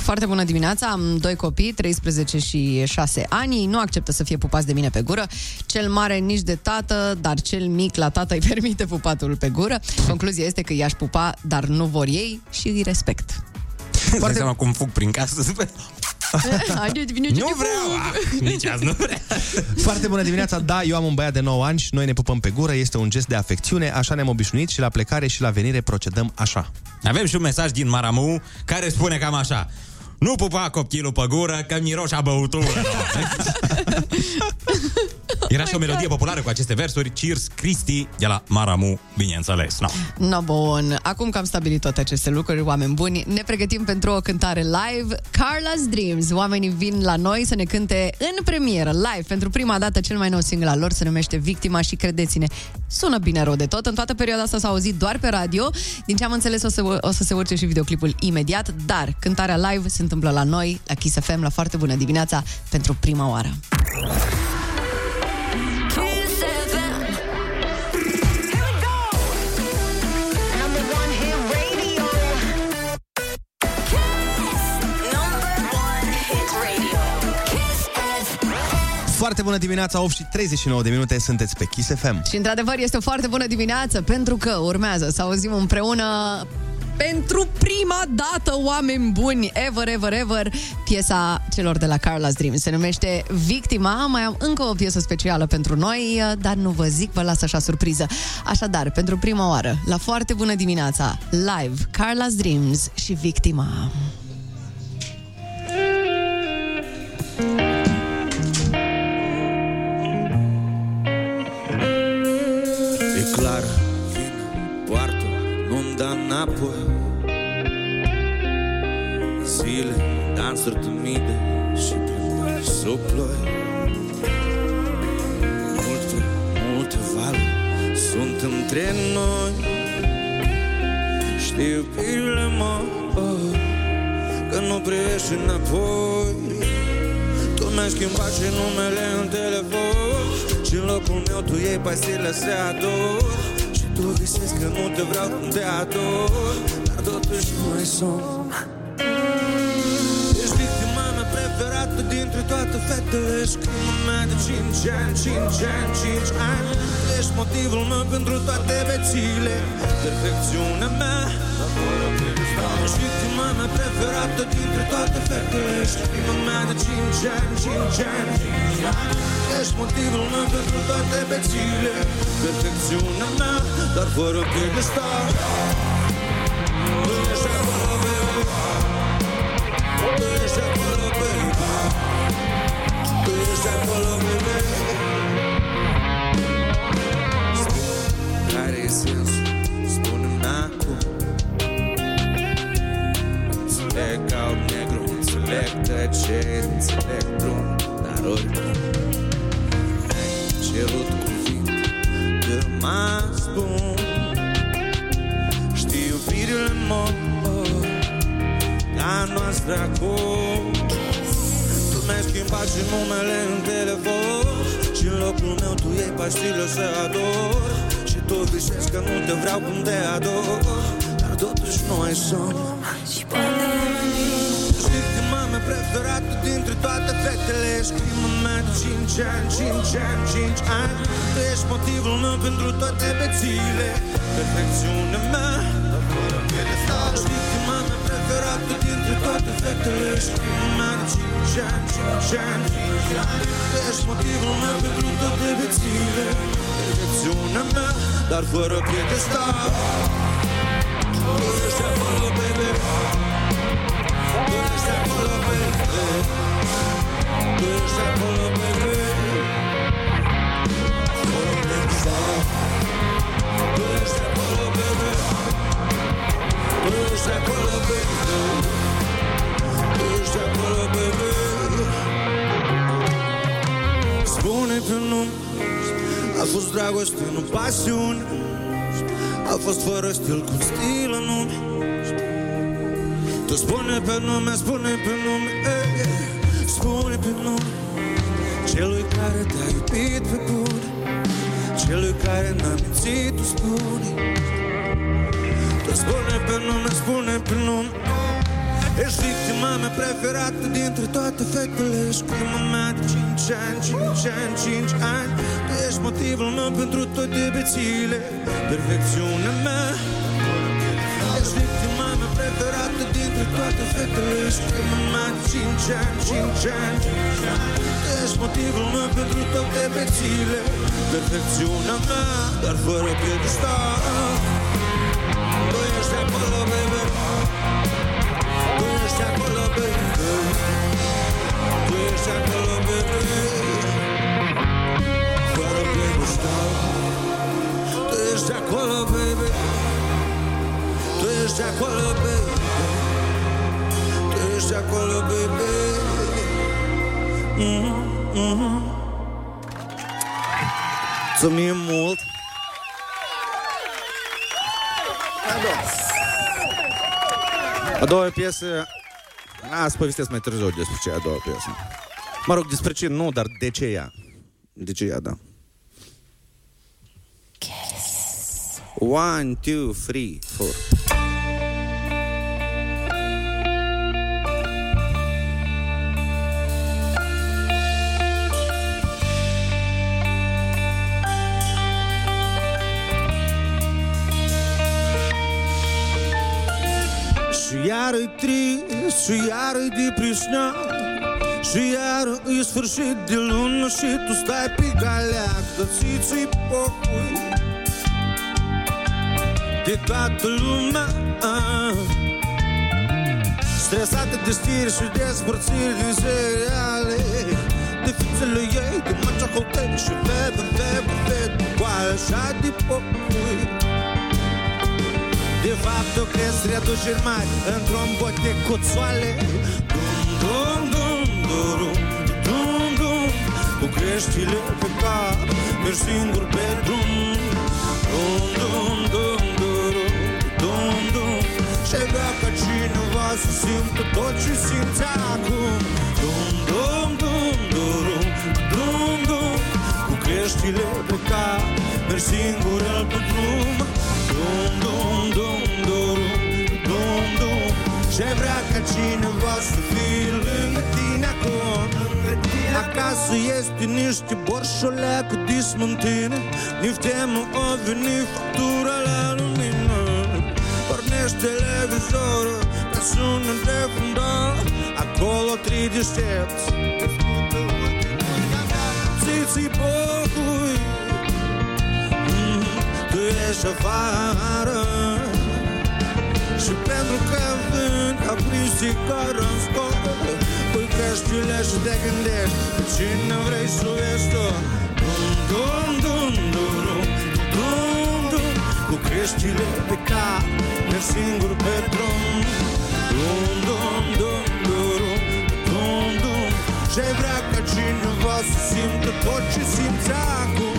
foarte bună dimineața, am doi copii, 13 și 6 ani, nu acceptă să fie pupați de mine pe gură. Cel mare nici de tată, dar cel mic la tată îi permite pupatul pe gură. Concluzia este că i-aș pupa, dar nu vor ei și îi respect. Foarte... seama cum fug prin casă. Nu vreau, nici azi nu vreau. Foarte bună dimineața, da, eu am un băiat de 9 ani și noi ne pupăm pe gură. Este un gest de afecțiune, așa ne-am obișnuit și la plecare și la venire procedăm așa. Avem și un mesaj din Maramu care spune cam așa: nu pupa copilul pe gură că miroși a băutură. Era și o melodie populară cu aceste versuri, Cheers Cristi, de la Maramu, bineînțeles. No, bun, acum că am stabilit toate aceste lucruri, oameni buni, ne pregătim pentru o cântare live, Carla's Dreams. Oamenii vin la noi să ne cânte în premieră, live, pentru prima dată, cel mai nou single al lor, se numește Victima și credeți-ne, sună bine rău de tot. În toată perioada asta s-a auzit doar pe radio. Din ce am înțeles, o să se urce și videoclipul imediat, dar cântarea live se întâmplă la noi, la Kiss FM, la Foarte Bună Dimineața, pentru prima oară. Foarte bună dimineața, 8:39, sunteți pe Kiss FM. Și într-adevăr este o foarte bună dimineață, pentru că urmează să auzim împreună, pentru prima dată, oameni buni, ever, piesa celor de la Carla's Dreams. Se numește Victima. Mai am încă o piesă specială pentru noi, dar nu vă zic, vă las așa surpriză. Așadar, pentru prima oară, la Foarte Bună Dimineața, live, Carla's Dreams și Victima. Clar, vin, poartă, nu-mi da înapoi zile, dansuri timide și plânguri sub ploi. Multe valuri sunt între noi. Știu, iubire, mă, că nu priești înapoi. Tu mi-ai schimbat și numele în telefon și în locul meu tu iei pastilele se ador. Și tu visezi că nu te vreau, cum te ador, dar totuși mai somn. Ești victima mea preferată dintre toate fetele. Ești crimă mea de 5 ani. Ești motivul meu pentru toate vețile, perfecțiunea mea. Ești victima mea preferată dintre toate fetele. Ești crimă mea de 5 ani. Ești motivul meu pentru toate bețile, perfecțiunea mea, dar fără piedestal. Tu ești acolo, baby, tu ești acolo, baby, tu ești acolo, baby. Spune-mi care-i sensul, spune-mi acum. Înțeleg alb negru, înțeleg tăceri, înțeleg brun, dar oricum cerut cuvinte că mă spun. Știu, iubirile mor, la noastră acum. Tu mi-ai schimbat și numele în telefon și în locul meu tu iei pastile să ador. Și tu visezi că nu te vreau, cum te ador, dar totuși nu ai somn. Și poate ești victima mea preferată dintre toate fetele. ești primul meu 5 ani. Tu ești motivul meu pentru toate bețile, perfecțiunea mea, dar fără piedestal. Știi că m-am preferat dintre toate fetele. Ești primul meu 5 ani. Tu ești motivul meu pentru toate bețile, perfecțiunea mea, dar fără piedestal. Tu ești acolo, baby. Tu ești acolo, baby. Tu ești acolo, baby, fără piedestal. Tu ești acolo, baby. Tu ești acolo, baby. Tu ești acolo, baby. Spune că nu a fost dragoste, nu pasiune. A fost fără stil, cu stil în nume. Tu spune pe nume, spune pe nume, hey. Spune pe nume celui care te-a iubit pe bune, celui care n-a mințit, tu spune. Tu spune pe nume, spune pe nume. Ești victima mea preferată dintre toate fetele. Ești prima mea de 5 ani. Tu ești motivul meu pentru toate bețile, perfecțiunea mea. Ești victima mea preferată dintre toate fetele. Ești prima mea de 5 ani. Tu ești motivul meu pentru toate bețile, perfecțiunea mea, dar fără piedestal. Tu ești acolo, baby. Tu ești acolo, baby. Tu ești acolo, baby. Fără piedestal. Tu ești acolo, baby. Tu ești acolo, baby. Tu ești acolo, baby. Mulțumim mult. A doua piesă. Azi povestesc mai târziu despre ce a doua piesă. Mă rog, despre ce nu, dar de ce ea. De ce ea, da. Yes. 1, 2, 3, 4. Și iară-i trist, și iară-i depreșneam, și iară-i sfârșit de lună. Și tu stai pe galeac, dar ți-ți-i pocui de toată lumea. Stresată de știri și de spărțiri din seriale, de fițele ei, de macea hotei și feber, coală așa de pocui. De fapt, eu cresc readuceri mari într-un bot de coțoale. Dum, dum, dum, cu creștile pe cap, mergi singur pe drum. Dum, dum, dum, șega ca cineva să simtă tot ce simți acum. Dum, dum, dum, cu creștile pe cap, mergi singur pe drum. Dum, dum, dum, dum, dum, dum. Ce vrea ca cineva să fie lângă tine acum. Acasă este niște borșolea cu dismântine. Niftemul o veni factura la lumină. Pornești televizorul ca sună de fundal. Acolo trei deștepți ți-ți pocui. Ești afară și pentru că vând aprins sigară în scoară, pui căștile și te gândești pe cine vrei să vezi tu. Dum, dum, dum, dum, dum, dum, cu căștile pe cap, mergi singur pe drum. Dum, dum, dum, dum, dum, dum, dum, și-ai vrea ca cineva să simtă tot ce simți acum.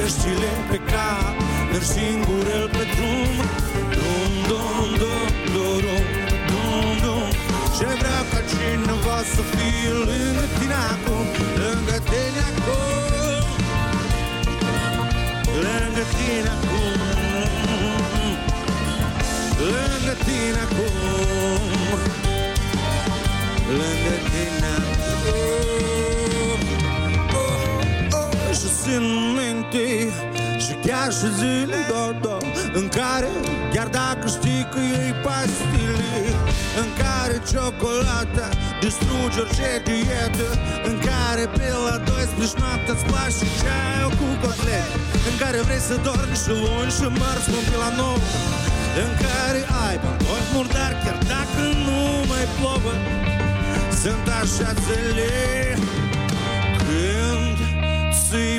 Creștile pe cap, mergi singur el pe drum. Dum, dum, dum, dum, dum, dum, dum. Ce vrea ca cineva să fie lângă tine acum. Lângă tine acum. Lângă tine acum. Lângă tine acum. știi. Și chiar și zile două în care, chiar dacă știi că iei pastilii, în care ciocolata distruge orice dietă, în care pe la 12 noaptea îți place și ceaiul cu cotlet, în care vrei să dormi și luni și marți până pe la 9, în care ai bani murdar chiar dacă nu mai plouă. Sunt așa zile când ți-i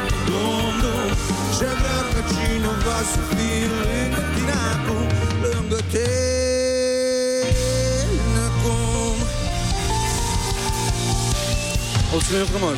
dum, dum, și vreau ca cineva să fie lângă tine acum, lângă tine acum. Mulțumim frumos!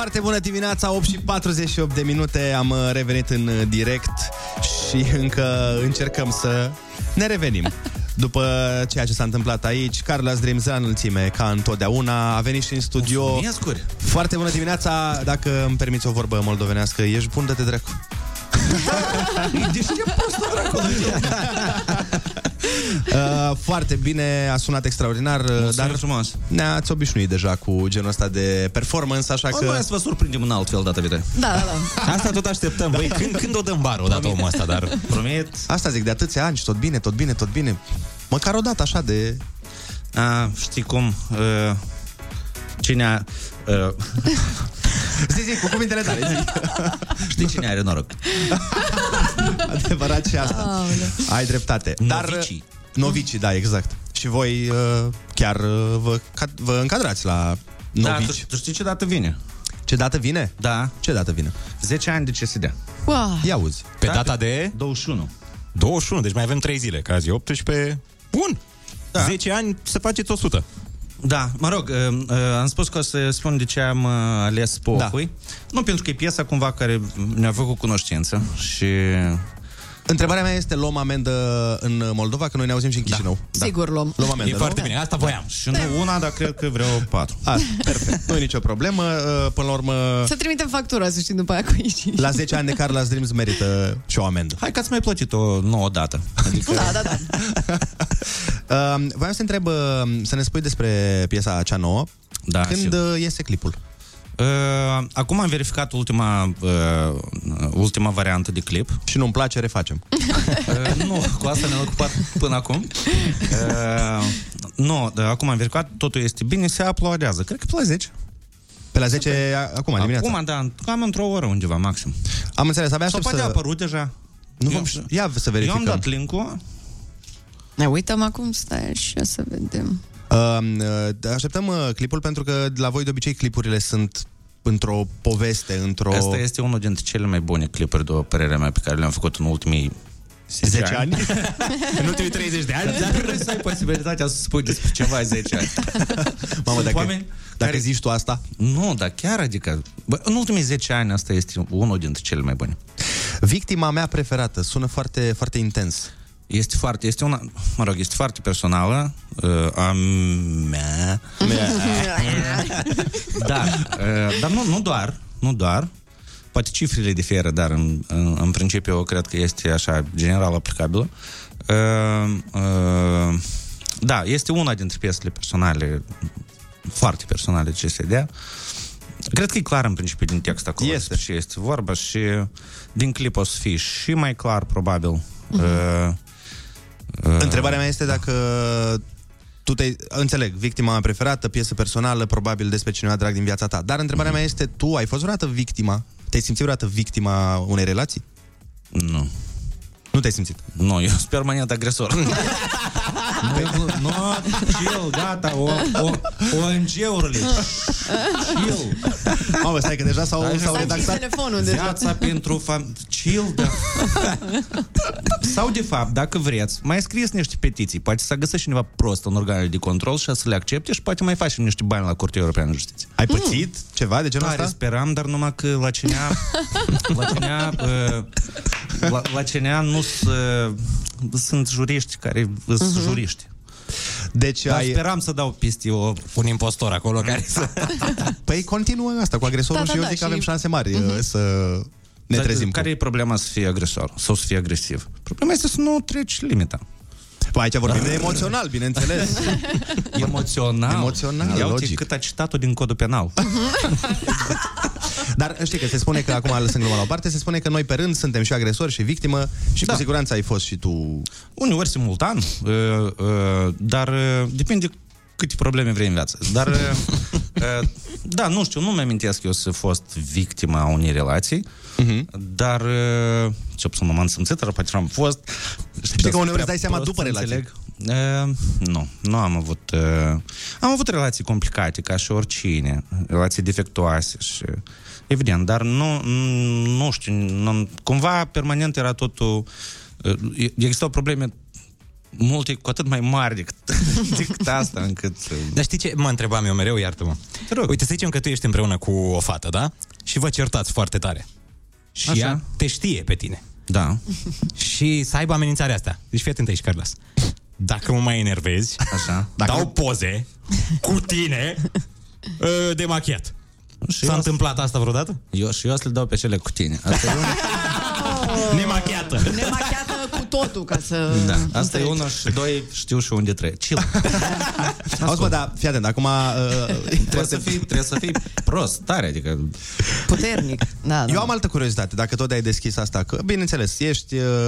Foarte bună dimineața, 8:48 de minute, am revenit în direct și încă încercăm să ne revenim. După ceea ce s-a întâmplat aici, Carla's Dreams la înălțime, ca întotdeauna, a venit și în studio. Foarte bună dimineața, dacă îmi permiți o vorbă moldovenească, ești bun de te dracu. Deci ce prostă dracu. Foarte bine, a sunat extraordinar, dar frumos. Ne-ați obișnuit deja cu genul ăsta de performance, așa că... Noi să vă surprindem în alt fel data viitoare. Da, da, da. Asta tot așteptăm, băi, când o dăm barul odată omul ăsta, dar promit... Asta zic, de atâția ani, tot bine, tot bine, tot bine. Măcar o dată așa de... știi cum... Zi, cu cuvintele tale, zi. Știi cine are noroc? Adevărat și asta. Aolea. Ai dreptate. Novicii. Novicii, da, exact. Și voi chiar vă încadrați la novici. Da, tu știi ce dată vine? Ce dată vine? Da. Ce dată vine? 10 ani de CSD. Wow. Ia auzi. Pe data de... 21. 21, deci mai avem 3 zile, că azi e 18. Bun. Da. 10 ani să faceți 100. Da, mă rog, am spus că o să spun de ce am ales Pocui. Da. Nu, pentru că e piesa cumva care ne-a făcut cunoștință și... Întrebarea mea este, luăm amendă în Moldova? Că noi ne auzim și în Chișinău. Da. Sigur luăm. Luăm amendă, e foarte bine, asta voiam. Și nu una, dar cred că vreau 4. Perfect, nu e nicio problemă. Până la urmă... Să trimitem factura, să știm după aia cu ei. La 10 ani de Carla's Dreams merită și o amendă. Hai că ați mai plătit o nouă dată. Adică... Da, da, da. Voiam să întreb, să ne spui despre piesa cea nouă. Da, când iese clipul? Acum am verificat ultima variantă de clip. Și nu-mi place, refacem. Nu, cu asta ne-am ocupat până acum. Nu, acum am verificat, totul este bine, se uploadează. Cred că pe la 10. Pe la 10, acum dimineața. Acum, da, cam într-o oră undeva, maxim. Am înțeles, abia aștept să... Sau poate a apărut deja. Nu vom... Ia să verificăm. Eu am dat link-ul. Ne uităm acum, stai și o să vedem. Așteptăm clipul, pentru că la voi de obicei clipurile sunt într-o poveste, într-o... Asta este unul dintre cele mai bune clipuri, după părerea mea, pe care le-am făcut în ultimii 10 ani. În ultimii 30 de ani. Dar trebuie să ai posibilitatea să spui despre ceva 10 ani. Mamă, dacă zici tu asta... Nu, dar chiar, adică... Bă, în ultimii 10 ani asta este unul dintre cele mai bune. Victima mea preferată. Sună foarte, foarte intens. Este foarte personală. A mea. Da, dar nu doar. Poate cifrele diferă, dar în principiu eu cred că este așa general aplicabilă. Da, este una dintre piesele personale, foarte personale ce se dea. Cred că e clar în principiu din text acolo despre ce este vorba și din clip o să fie și mai clar probabil. Întrebarea mea este dacă tu te... Înțeleg, victima mea preferată, piesă personală, probabil despre cineva drag din viața ta. Dar întrebarea mea este, tu ai fost vreodată victima? Te-ai simțit vreodată victima unei relații? Nu. Nu te-ai simțit? Nu, eu sunt permanent agresor. Nu, chill, gata, ONG-urile. Chill. Mamă, stai că deja s-au redactat telefonul viața pentru chill, da. Sau, de fapt, dacă vreți, mai scrieți niște petiții. Poate să găsești cineva prost în organele de control și să le accepte și poate mai faci niște bani la Curtea Europeană de Justiție. Ai pățit ceva de genul ăsta? Speram, dar numai că la CNA la CNA nu sunt juriști care sunt juriști. Deci dar speram să dau peste un impostor acolo care să... Păi continuă asta cu agresorul și eu zic că avem șanse mari să ne trezim. Care e problema să fii agresor sau să fii agresiv? Problema este să nu treci limita. Păi aici vorbim de emoțional, bineînțeles. Emoțional, iau logic. Cât a citat-o din codul penal. Dar știi că se spune că, acum lăsând gluma la o parte, se spune că noi pe rând suntem și agresori și victimă și cu siguranță ai fost și tu. Uneori simultan, dar depinde câte probleme vrei în viață. Dar, da, nu știu, nu-mi amintesc eu să fost victima a unei relații, dar, ce să mă m-am simțit, dar poate am fost. Știi că uneori îți dai seama după relație. Nu am avut... am avut relații complicate, ca și oricine, relații defectuoase și... Evident, dar nu știu, cumva permanent era totul... Existau probleme multe, cu atât mai mari decât asta, încât... Dar știi ce mă întrebam eu mereu, iartă-mă? Uite, să zicem că tu ești împreună cu o fată, da? Și vă certați foarte tare. Și așa. Ea te știe pe tine. Da. Și să aibă amenințarea asta. Deci fii atent aici, Carlos. Dacă mă mai enervezi, așa, dau poze cu tine de machiat. S-a întâmplat asta vreodată? Eu să le dau pe cele cu tine. Asta e una... Nemachiată cu totul, ca să... Da. Asta e una și doi, știu și unde trebuie. Chill. Auzi, bă, dar fii atent, acum... trebuie să fii prost, tare, adică... Puternic. Da, eu am altă curiozitate, dacă tot ai deschis asta, că, bineînțeles,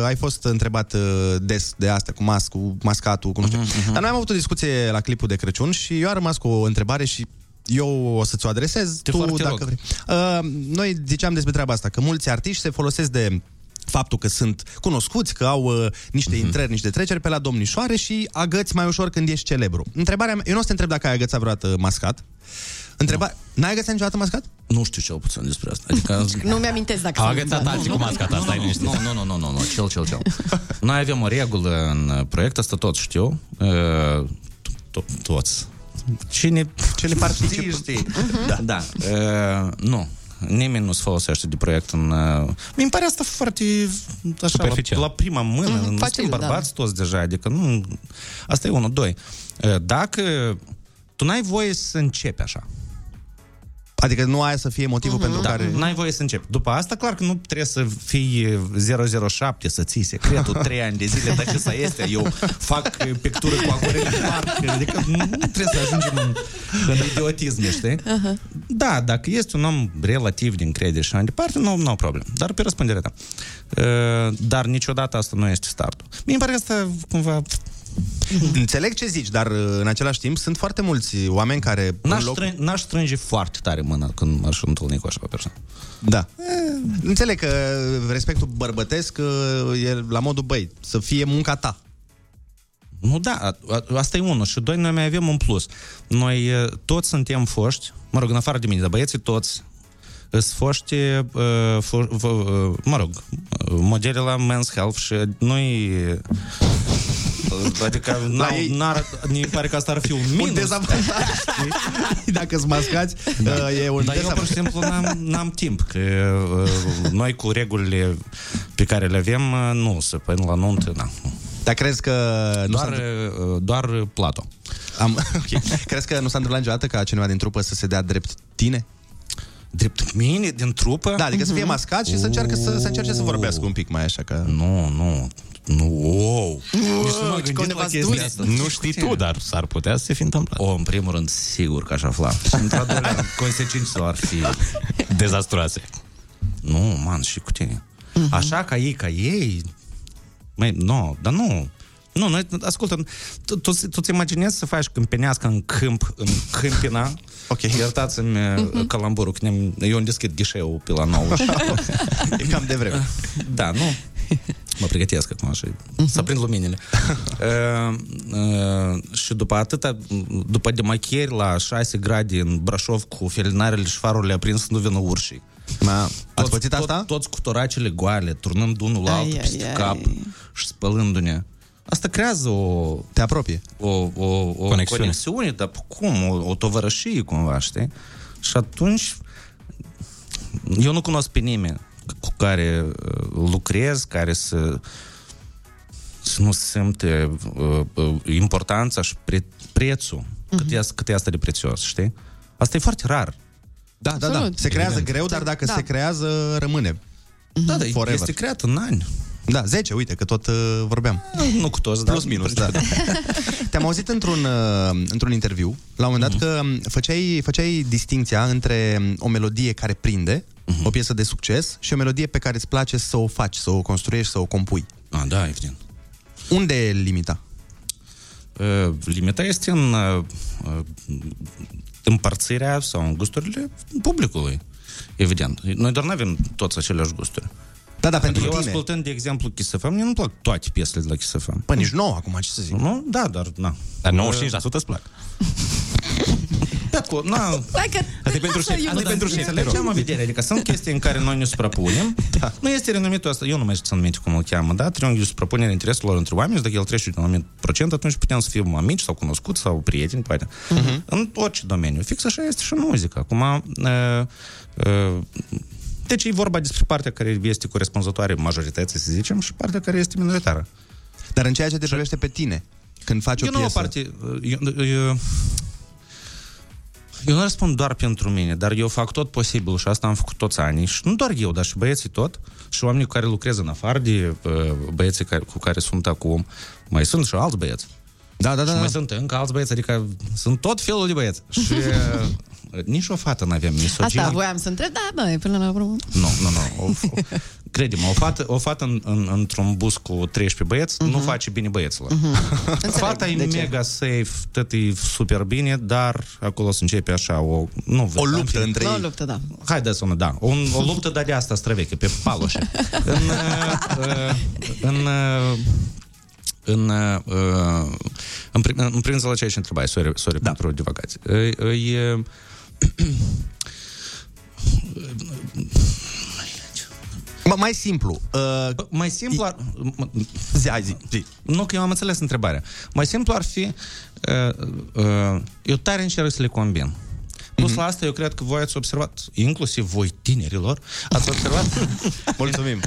ai fost întrebat des de asta, cu mascatul, cu nu știu. Dar noi am avut o discuție la clipul de Crăciun și eu am rămas cu o întrebare și eu o să-ți o adresez. Tu, dacă vrei. Noi ziceam despre treaba asta, că mulți artiști se folosesc de faptul că sunt cunoscuți, că au niște intrări, niște treceri pe la domnișoare și agăți mai ușor când ești celebru. Întrebarea mea, eu nu o să te întreb dacă ai agățat vreodată mascat. N-ai agățat niciodată mascat? Nu știu cel puțin despre asta. Adică... nu mi-amintesc dacă... A agățat alții cu mascat, asta e niște... Nu, cel. Noi avem o regulă în proiect, asta toți știu. Toți. Cine participă? Da. Nu. Nimeni nu se folosește de proiect în... Mi pare asta foarte... Așa, la prima mână. Suntem bărbați toți deja. Adică nu... Asta e unul. Doi. Dacă... Tu n-ai voie să începi așa. Adică nu aia să fie motivul pentru care... n-ai voie să începi. După asta, clar că nu trebuie să fii 007, să ții secretul 3 ani de zile, dacă să este. Eu fac pictură cu acurele în parc. Adică nu trebuie să ajungem în idiotism, știi? Da, dacă ești un om relativ din credere și mai departe, nu au problem. Dar pe răspânderea ta. Dar niciodată asta nu este startul. Mie îmi pare că asta cumva... Înțeleg ce zici, dar în același timp sunt foarte mulți oameni care n-aș strânge foarte tare mâna când m-aș întâlni cu așa o persoană. Da. Înțeleg că respectul bărbătesc e la modul băi, să fie munca ta. Nu, da, asta e unul. Și doi, noi mai avem un plus. Noi toți suntem foști, mă rog, în afară de mine, dar băieții toți îți foști, mă rog, modele la Men's Health și noi... Adică mi pare că asta ar fi un minus. Un dezavantaj. Dacă îți mascați, e un dezavantaj. Dar eu, pur și simplu, n-am timp. Că noi cu regulile pe care le avem, nu se până la nuntă, nu. Dar crezi că... Doar Plato. Okay. Crezi că nu s-a întâmplat niciodată ca cineva din trupă să se dea drept tine? Drept mine, din trupă? Da, adică să fie mascat și să încerce să vorbească un pic mai așa. Nu. Nu știi tu, dar s-ar putea să se fi întâmplat. În primul rând, sigur că aș afla. Și într-a doilea, consecințele ar fi dezastruoase. Nu, man, și cu tine. Așa ca ei mai, nu, dar nu. Nu, ascultă, tu-ți imaginezi să faci câmpenească în câmp, în câmpina? Okay. Iertați-mi calamburul, că eu îmi deschid ghișeul pe la 9. E cam de vreme. Da, nu? mă pregătesc acum și să aprind luminile. Și după atâta, după demachieri la 6 grade în Brașov cu felinarele și farurile aprins, nu vină urșii. Ați pățit asta? Toți cu toracele goale, turnând unul la altul peste cap și spălându-ne. Asta creează o... Te apropie. O conexiune, dar cum? O tovărășie, cumva, știi? Și atunci... Eu nu cunosc pe nimeni cu care lucrez, care să nu simte importanța și prețul. Cât e asta de prețios, știi? Asta e foarte rar. Da. Se creează greu, dar dacă se creează, rămâne. Da, forever. Este creat în ani. Da, 10, uite, că tot vorbeam. Nu cu toți, plus, minus, da. Te-am auzit într-un interviu, la un moment dat, că făceai distinția între o melodie care prinde, o piesă de succes, și o melodie pe care îți place să o faci, să o construiești, să o compui. Da, evident. Unde e limita? Limita este în împărțirea sau în gusturile publicului, evident. Noi doar nu avem toți aceleași gusturi. Da, pentru eu ascultând, de exemplu, Kiss FM, nu-mi plac toate piesele de la Kiss FM. Păi nici nouă, acum, ce să zic. Nu? Da, dar, na. Dar 95% îți plac. Asta e pentru șef. Am o vedere, adică sunt chestii în care noi ne suprapunem. Nu este renumitul asta, eu nu mai știu să numesc cum îl cheamă, da? Triunghiul suprapunerea intereselor între oameni și dacă el trece un anumit procent, atunci putem să fim amici sau cunoscuți sau prieteni, poate. În orice domeniu. Fix așa este și în muzică. Acum... Deci e vorba despre partea care este corespunzătoare majorității, să zicem, și partea care este minoritară. Dar în ceea ce te privește pe tine, când faci o piesă... Eu nu răspund doar pentru mine, dar eu fac tot posibil și asta am făcut toți anii. Și nu doar eu, dar și băieții tot. Și oamenii cu care lucrez în afară de băieții cu care sunt acum. Mai sunt și alți băieți. Da. Și mai sunt încă alți băieți, adică sunt tot felul de băieți. Și... Nici o fată n-aveam misogini. Asta voiam să întreb, da, băi, până la urmă. Nu. Crede-mă, o fată într-un bus cu 13 băieți nu face bine băieților. Fata e mega safe, tot e super bine, dar acolo se începe așa o luptă între ei. O luptă, da. Haideți să da. O luptă, dar de asta străveche, pe paloșe. În prinză la ceea ce întrebai, sorry pentru divagație. Mai simplu. Mai simplu ar... Zi. Nu, că eu am înțeles întrebarea. Mai simplu ar fi... Eu tare încerc să le combin. Plus la asta, eu cred că voi ați observat, inclusiv voi, tinerilor, ați observat... Mulțumim!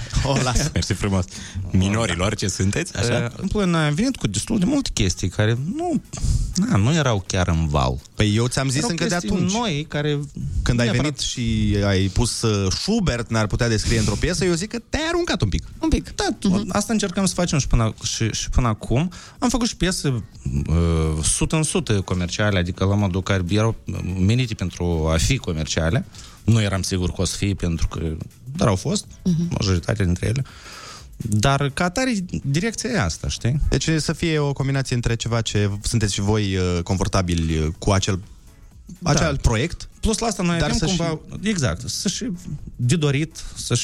Mersi frumos! Minorilor, ce sunteți? Așa? Am venit cu destul de multe chestii care nu erau chiar în val. Păi eu ți-am zis încă de atunci. Noi care... Când ai venit și ai pus Schubert, n-ar putea descrie într-o piesă, eu zic că te-ai aruncat un pic. Da, asta încercăm să facem și până acum. Am făcut și piese 100% comerciale, adică la modul care erau menite pentru a fi comerciale. Nu eram sigur că o să fie, pentru că... Dar au fost, majoritatea dintre ele. Dar ca atare, direcția e asta, știi? Deci să fie o combinație între ceva ce sunteți și voi confortabili cu acel proiect. Plus la asta noi avem cumva... Și... Exact, să și de dorit, să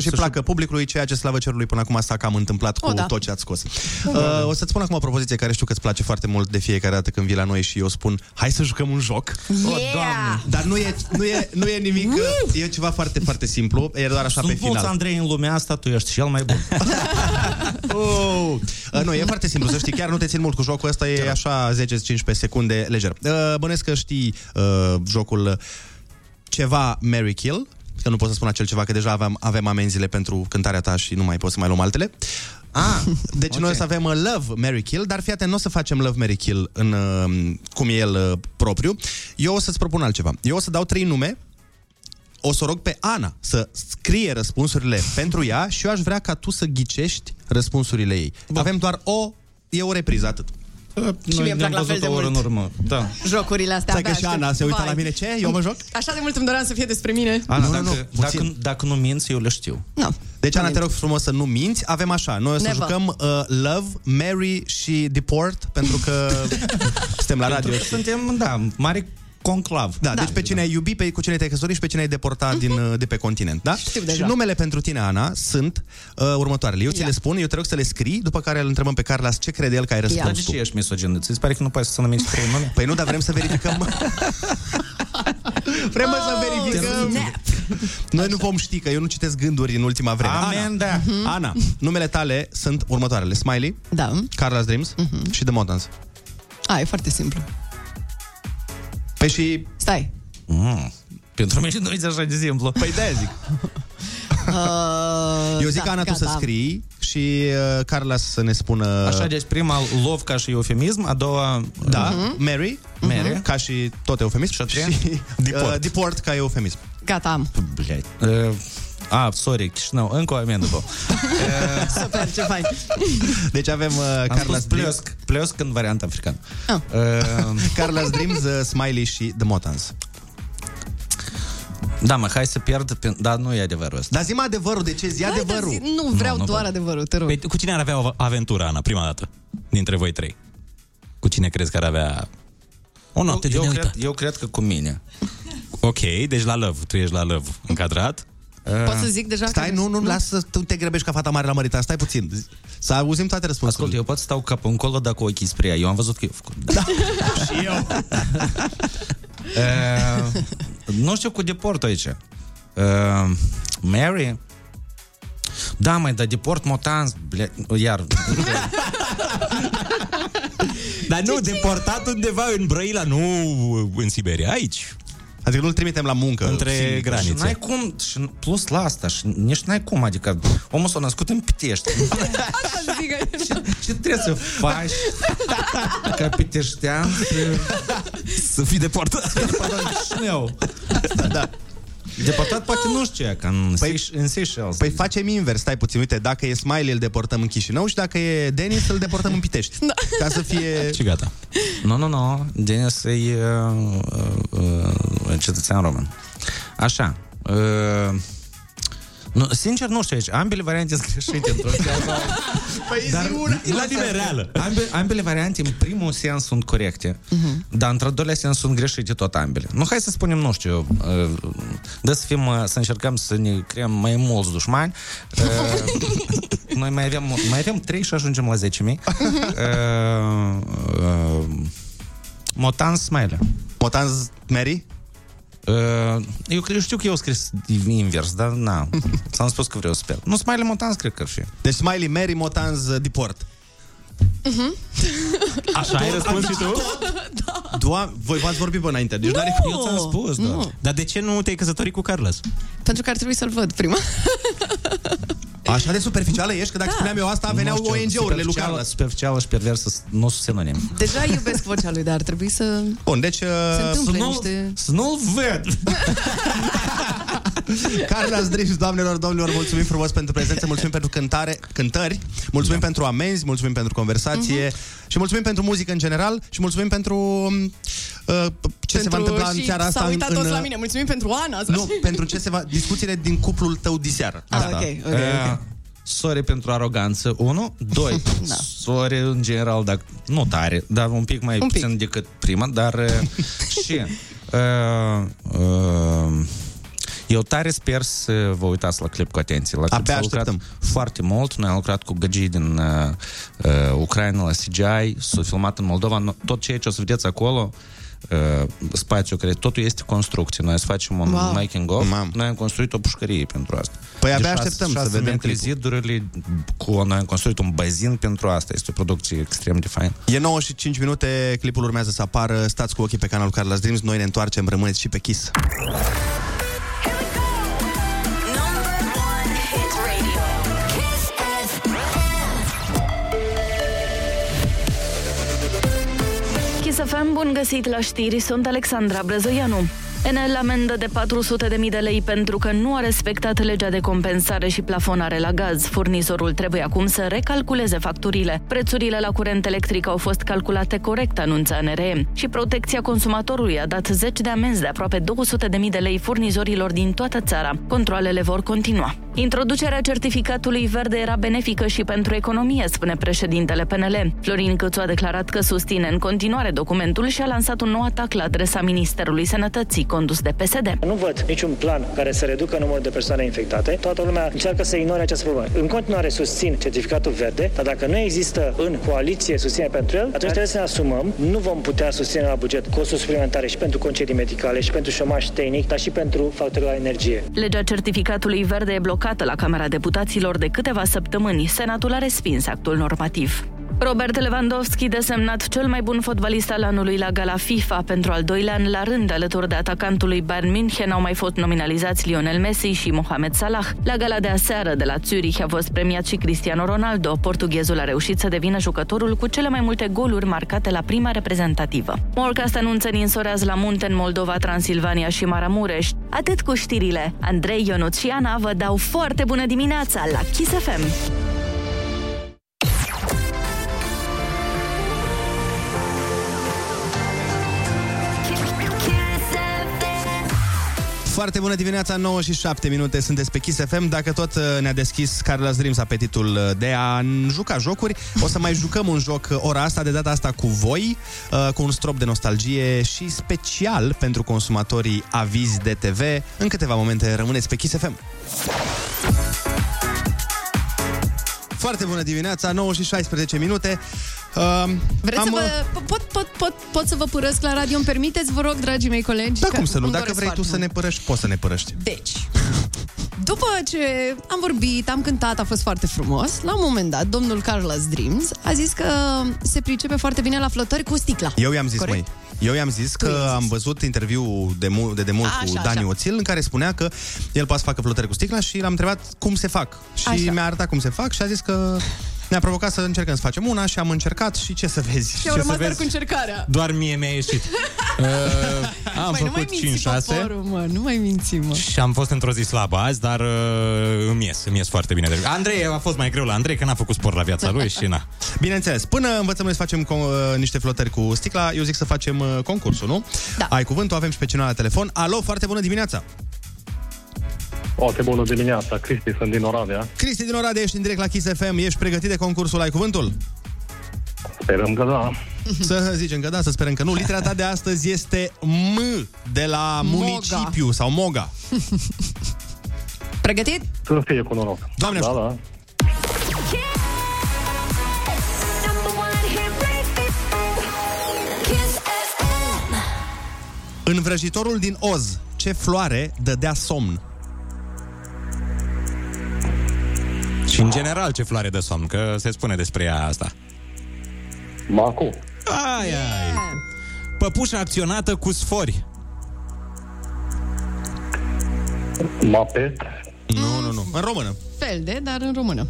și placă publicului, ceea ce, slavă cerului, până acum s-a cam întâmplat cu tot ce ați scos. O să-ți spun acum o propoziție care știu că îți place foarte mult de fiecare dată când vii la noi și eu spun hai să jucăm un joc. Doamne! Dar nu e nimic, e ceva foarte, foarte simplu, e doar așa pe final. Andrei, în lumea asta tu ești cel mai bun. Nu, e foarte simplu, să știi, chiar nu te țin mult cu jocul ăsta, e așa 10-15 secunde lejer. Bănesc că știi jocul ceva Mary Kill, că nu pot să spun acel ceva, că deja avem amenziile pentru cântarea ta și nu mai pot să mai luăm altele. Deci okay. Noi o să avem Love Mary Kill, dar fii atent, nu o să facem Love Mary Kill în cum e el propriu. Eu o să-ți propun altceva. Eu o să dau 3 nume, o să rog pe Ana să scrie răspunsurile pentru ea și eu aș vrea ca tu să ghicești răspunsurile ei. Bun. Avem doar o repriză, atât. Și mie îmi plac la fel de mult jocurile astea. Dacă și Ana se uită la mine, ce? Eu mă joc? Așa de mult îmi doream să fie despre mine. Ana, dacă nu minți, eu le știu. Deci, Ana, te rog frumos să nu minți. Avem așa, noi o să jucăm Love, Marry și Deport, pentru că suntem la radio. Suntem, mari Conclav. Da, da. Deci pe cine ai iubit, cu cine te-ai căsătorit și pe cine ai deportat de pe continent, da? Și numele pentru tine, Ana, sunt următoarele. Eu ți le spun, eu te rog să le scrii, după care îl întrebăm pe Carla's ce crede el că ai răspuns tu. Dar de ce ești misogin? Îți pare că nu poți să numești trei nume? Păi nu, dar vrem să verificăm. Vrem să verificăm. Noi nu vom ști, că eu nu citesc gânduri în ultima vreme. Amenda. Ana, numele tale sunt următoarele: Smiley, da, Carla's Dreams și The Mountains. A, e foarte simplu. Păi și... Stai. Pentru mine nu e așa de simplu. Păi de-aia zic. Eu zic, da, Ana, tu să scrii și Carla să ne spună... Așa, deci prima, love, ca și eufemism, a doua... Da, Mary, Mary, ca și tot eufemism, și deport, ca eufemism. Gata, am. Blei. Sorry, Chișinău, încă o amendă. Super, ce fain. Deci avem Carla's Dreams, Plesc în varianta africană. Carla's Dreams, Smiley și The Motans. Da, mă, hai să pierd, dar nu e adevărul ăsta. Dar zi-mă adevărul, de ce? Zi adevărul. Nu, vreau doar adevărul, te rog. Păi, cu cine ar avea o aventură, Ana, prima dată? Dintre voi trei. Cu cine crezi că ar avea o noapte de neuitat? Eu cred că cu mine. Ok, deci la love, tu ești la love încadrat. Poți să zic deja? Stai, nu, lasă, tu te grăbești ca fata mare la mărită. Stai puțin, să auzim toate răspunsurile. Ascult, eu pot stau capul încolo, dar cu ochii spre ea. Eu am văzut că eu făcut. Da. Și eu. Nu știu, cu deport aici. Mary? Da, mai, dar deport, motanz, iar... Dar nu, deportat undeva în Brăila, nu în Siberia, aici. Adică nu-l trimitem la muncă. Între granițe. Și n-ai cum, și plus la asta, și nici n-ai cum, adică omul s-a născut în Pitești. Ce trebuie să faci ca piteștean să fii deportat? Să fii deportat în Chișinău. Da. Deportat poate nu știu ce, că în Seychelles. Păi facem invers, stai puțin, uite, dacă e Smiley îl deportăm în Chișinău și dacă e Denis îl deportăm în Pitești. Ca să fie... Și gata. Nu, Denis e cetățean român. Așa. Nu, sincer, nu știu aici. Ambele variante sunt greșite într-o sează. La din reală. Ambele variante, în primul sens, sunt corecte. Dar într-al doilea sens sunt greșite tot ambele. Nu, hai să spunem, nu știu, să încercăm să ne creăm mai mulți dușmani. Noi mai avem 3 și ajungem la 10.000. Motanz Smiley. Motanz Mary? Eu știu că eu scris invers, dar na, s-am spus că vreau să spel. Nu, Smiley Motanz cred că ar fi. Deci Smiley, Mary, Motanz, deport. Așa ai răspuns și tu? Da. Voi v-ați vorbit până înainte, deci eu ți-am spus, da. Dar de ce nu te-ai căsătorit cu Carla's? Pentru că ar trebui să-l văd prima. Așa de superficială ești, că dacă spuneam eu asta, veneau ONG-urile lui Carla's. Superficială și perversă, nu sunt sinonim. Deja iubesc vocea lui, dar ar trebui să... Bun, deci... Să nu-l ved! Carla's Dreams, doamnelor, domnilor, mulțumim frumos pentru prezență, mulțumim pentru cântări, mulțumim pentru amenzi, mulțumim pentru conversație și mulțumim pentru muzică în general și mulțumim pentru ce se va întâmpla în seara asta. S-a uitat toți la mine, mulțumim pentru Ana. Nu, pentru discuțiile din cuplul tău diseară. Ok. Sorry pentru aroganță, 1. 2. Sorry în general, dacă nu tare, dar un pic mai puțin decât prima, dar și... eu tare sper să vă uitați la clip cu atenție. La clip s-a lucrat foarte mult. Noi am lucrat cu găgii din Ucraina la CGI. S-a filmat în Moldova. Tot ceea ce o să vedeți acolo, spațiu, care totul este construcție. Noi să facem un making-of. Noi am construit o pușcărie pentru asta. Păi abia așteptăm să vedem clipurile. Noi am construit un bazin pentru asta. Este o producție extrem de faină. E 9:05 minute, clipul urmează să apară. Stați cu ochii pe canalul Carla's Dreams. Noi ne întoarcem, rămâneți și pe Kiss. Bun găsit la știri, sunt Alexandra Brăzoianu. Enel amendă de 400.000 de lei pentru că nu a respectat legea de compensare și plafonare la gaz. Furnizorul trebuie acum să recalculeze facturile. Prețurile la curent electric au fost calculate corect, anunța NRE. Și protecția consumatorului a dat 10 de amenzi de aproape 200.000 de lei furnizorilor din toată țara. Controalele vor continua. Introducerea certificatului verde era benefică și pentru economie, spune președintele PNL. Florin Cîțu a declarat că susține în continuare documentul și a lansat un nou atac la adresa Ministerului Sănătății, condus de PSD. Nu văd niciun plan care să reducă numărul de persoane infectate. Toată lumea încearcă să ignore această problemă. În continuare susțin certificatul verde, dar dacă nu există în coaliție susținere pentru el, atunci trebuie să ne asumăm. Nu vom putea susține la buget costuri suplimentare și pentru concedii medicale, și pentru șomaj tehnic, dar și pentru factorul la energie. Legea certificatului verde e blocată la Camera Deputaților de câteva săptămâni. Senatul a respins actul normativ. Robert Lewandowski, desemnat cel mai bun fotbalist al anului la gala FIFA, pentru al doilea an la rând, alături de atacantului Bayern München, au mai fost nominalizați Lionel Messi și Mohamed Salah. La gala de aseară de la Zürich a fost premiat și Cristiano Ronaldo. Portughezul a reușit să devină jucătorul cu cele mai multe goluri marcate la prima reprezentativă. Morcast anunță ninsori azi la munte în Moldova, Transilvania și Maramureș. Atât cu știrile. Andrei, Ionuț și Ana vă dau foarte bună dimineața la Kiss FM! Foarte bună dimineața, 9 și 7 minute, sunteți pe Kiss FM. Dacă tot ne-a deschis Carla's Dreams apetitul de a juca jocuri, o să mai jucăm un joc ora asta, de data asta cu voi, cu un strop de nostalgie și special pentru consumatorii avizi de TV. În câteva momente rămâneți pe Kiss FM. Foarte bună dimineața, 9 și 16 minute. Vreți să vă... Pot să vă părăsc la radio, îmi permiteți, vă rog, dragii mei colegi? Da, cum să nu, dacă vrei tu să ne părăști, poți să ne părăști. Deci, după ce am vorbit, am cântat, a fost foarte frumos, la un moment dat, domnul Carla's Dreams a zis că se pricepe foarte bine la flotări cu sticla. Eu i-am zis, corect? Eu i-am zis că am văzut interviul de mult cu Dani Oțil, în care spunea că el poate să facă flotări cu sticla și l-am întrebat cum se fac. Și mi-a arătat cum se fac și a zis că ne-a provocat să încercăm să facem una și am încercat și ce să vezi. Și au rămas doar cu încercarea. Doar mie mi-a ieșit. Am făcut 5-6. Nu mai mințim, mă. Și am fost într-o zi slabă azi, dar îmi ies foarte bine. Andrei, a fost mai greu la Andrei, că n-a făcut sport la viața lui și na. Bineînțeles, până învățăm noi să facem niște flotări cu sticla, eu zic să facem concursul, nu? Da. Ai cuvântul, avem și pe cineva la telefon. Alo, foarte bună dimineața! Foarte bună dimineața, Cristi, sunt din Oradea. Cristi din Oradea, ești în direct la Kiss FM, ești pregătit de concursul Ai Cuvântul? Sperăm că da. Să zicem că da, să sperăm că nu. Litera ta de astăzi este M, de la municipiu sau Moga. Pregătit? Să fie cu noroc. Doamne ajută! Da, da. În Vrăjitorul din Oz, ce floare dădea somn? Și în general ce floare dă somn, că se spune despre ea asta. Macu. Ai. Păpușa acționată cu sfori. Mapet. Nu. În română. Fel de, dar în română.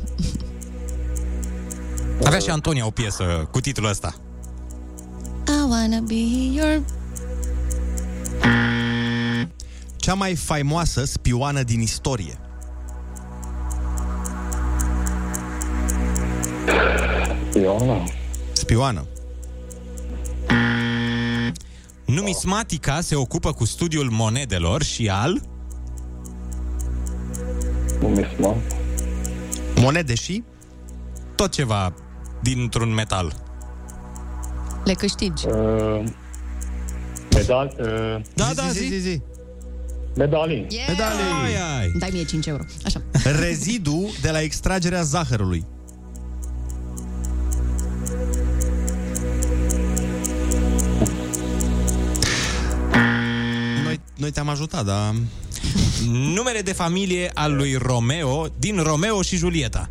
Avea și Antonia o piesă cu titlul ăsta. I wanna be your... Cea mai faimoasă spioană din istorie. Spioană. Numismatica se ocupă cu studiul monedelor și al... Numismat. Monede și... tot ceva dintr-un metal. Le câștigi. Medal... Da, zi. Medalii. Yeah! Medalii. Ai. Dai mie 5 euro. Așa. Rezidu de la extragerea zahărului. Noi te-am ajutat, dar... Numele de familie al lui Romeo din Romeo și Julieta.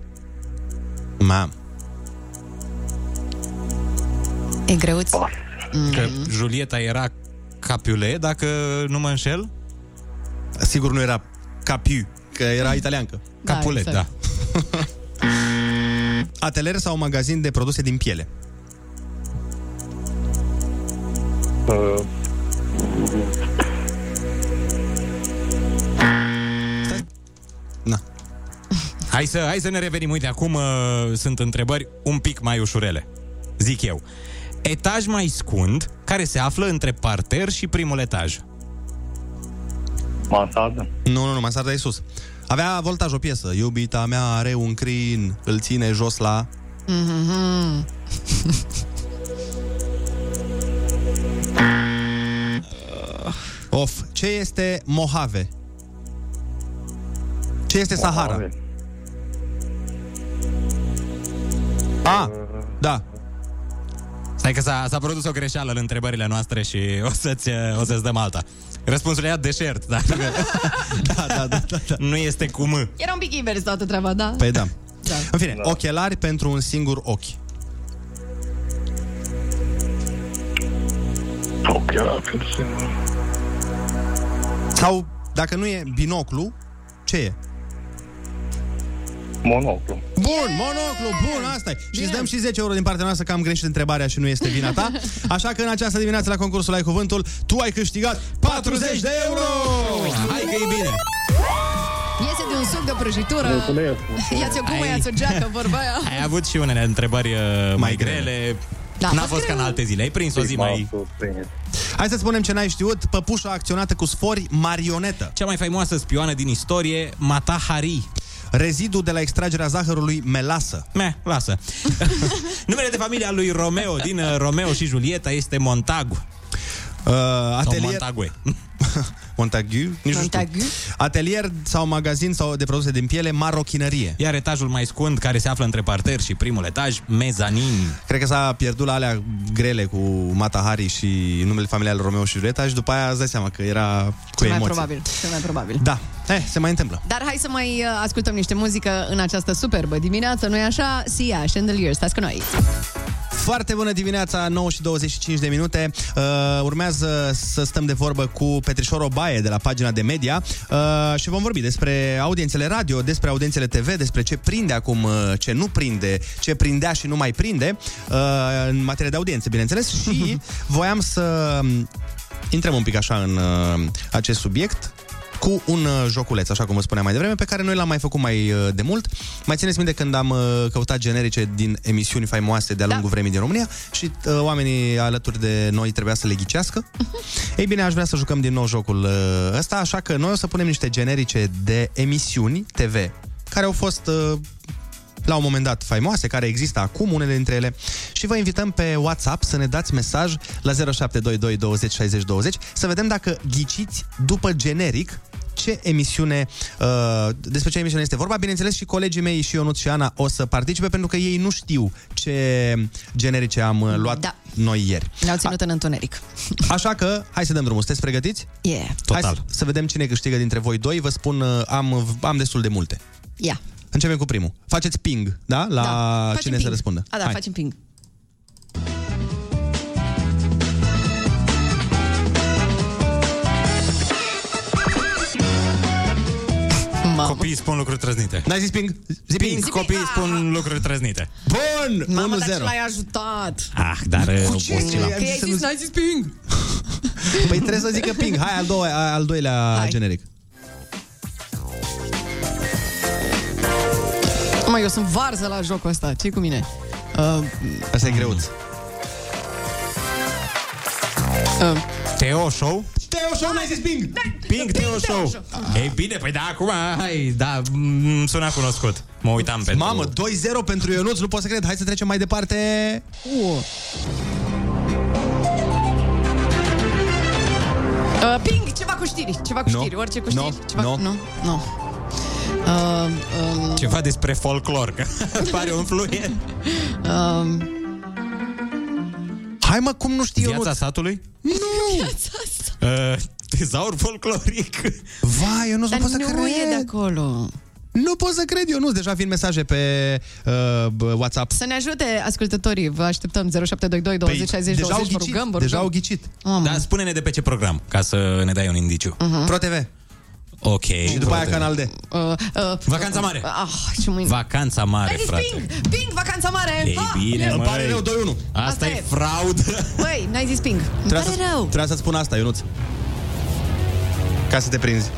E greuț? Că Julieta era Capulet, dacă nu mă înșel? Sigur nu era Capu, că era italiancă. Capulet, da. Atelier sau magazin de produse din piele? Hai să ne revenim. Uite, acum sunt întrebări un pic mai ușurele, zic eu. Etaj mai scund care se află între parter și primul etaj. Mansardă. Nu, mansarda e sus. Avea Voltaj o piesă, iubita mea are un crin, îl ține jos la... Mm-hmm. Of, ce este Mojave? Ce este Sahara? Mojave. A, da. Stai că s-a produs o greșeală în întrebările noastre și o să-ți dăm alta. Răspunsul era deșert, dar... da. Nu este cu M. Era un pic invers toată treaba, da? Păi da. Da. În fine, da. Ochelari pentru un singur ochi. Ochelari pentru singur. Sau, dacă nu e binoclu, ce e? Monoclu. Bun, monoclu, bun, asta-i. Și îți dăm și 10 euro din partea noastră, că am greșit întrebarea și nu este vina ta. Așa că în această dimineață la concursul Ai Cuvântul, tu ai câștigat 40 de euro! Hai că e bine! Iese de un suc de prăjitură. Ia-ți o gumă, ia-ți o geacă, vorba aia. Ai avut și unele întrebări mai grele. Da, n-a fost ca în alte zile, ai prins o zi mai... Hai să spunem ce n-ai știut. Păpușa acționată cu sfori, marionetă. Cea mai faimoasă spioană din istorie, Mata Hari. Rezidu de la extragerea zahărului, melasă. Lasă. Numele de familie al lui Romeo din Romeo și Julieta este Montagu. Montagu. Atelier sau magazin sau de produse din piele, marochinărie. Iar etajul mai scund, care se află între parter și primul etaj, mezanin. Cred că s-a pierdut la alea grele cu Mata Hari și numele familiei Romeo și Julieta și după aia îți dai seama că era cu emoții. Cel mai probabil. Da, se mai întâmplă. Dar hai să mai ascultăm niște muzică în această superbă dimineață, nu-i așa? Sia, Chandelier, stați cu noi. Foarte bună dimineața, 9:25 de minute. Urmează să stăm de vorbă cu Petrișor Obae de la Pagina de Media și vom vorbi despre audiențele radio, despre audiențele TV, despre ce prinde acum, ce nu prinde, ce prindea și nu mai prinde în materie de audiențe, bineînțeles. Și voiam să intrăm un pic așa în acest subiect cu un joculeț, așa cum vă spuneam mai devreme, pe care noi l-am mai făcut mai de mult. Mai țineți minte când am căutat generice din emisiuni faimoase de-a lungul vremii din România și oamenii alături de noi trebuia să le ghicească? Ei bine, aș vrea să jucăm din nou jocul ăsta, așa că noi o să punem niște generice de emisiuni TV care au fost la un moment dat faimoase, care există acum, unele dintre ele, și vă invităm pe WhatsApp să ne dați mesaj la 0722 20 60 20 să vedem dacă ghiciți după generic ce emisiune, despre ce emisiune este vorba. Bineînțeles și colegii mei, și Ionuț și Ana, o să participe, pentru că ei nu știu ce generice am luat noi ieri. Ne-au ținut în întuneric. Așa că, hai să dăm drumul. Sunteți pregătiți? Yeah. Total. Hai să vedem cine câștigă dintre voi doi. Vă spun, am destul de multe. Ia. Yeah. Începem cu primul. Faceți ping, da? La da, cine se răspundă. A, da, hai. Facem ping. Copiii spun lucruri trăznite. N-ai zis ping? Ping, copiii spun lucruri trăznite. Bun! Mamă, dar ce l-ai ajutat? Ah, dar... Cu ce? Că i-ai zis, n-ai zis ping. Păi trebuie să zică ping. Hai, al doilea generic. Eu sunt varză la jocul ăsta. Ce-i cu mine? Asta e greuț. Teo Show? Teo Show, n-ai zis ping! Ping, Teo Show! Ei bine, păi da, acum, hai, da, suna cunoscut. Mă uitam pentru... Mamă, 2-0 pentru Ionuț, nu pot să cred. Hai să trecem mai departe. Ping, ceva cu știri, orice cu știri. Nu. Ceva despre folclor, că pare un fluier. Hai mă, cum nu știu eu? Viața satului? Nu! Tezaur folcloric. Vai, eu nu pot să cred. Dar nu e de acolo. Nu pot să cred, eu nu. Deja vin mesaje pe WhatsApp. Să ne ajute ascultătorii. Vă așteptăm 0722 20 60 20. Deja au ghicit. Dar spune-ne de pe ce program, ca să ne dai un indiciu. ProTV. Ok. Și după aia Canal D. Vacanța Mare. Vacanța Mare, frate. Ping, Vacanța Mare. Ei bine, îmi pare rău, 2-1. Asta e fraudă. Băi, n-ai zis ping. Îmi pare rău. Trebuia să-ți spun asta, Ionuț. Ca să te prinzi.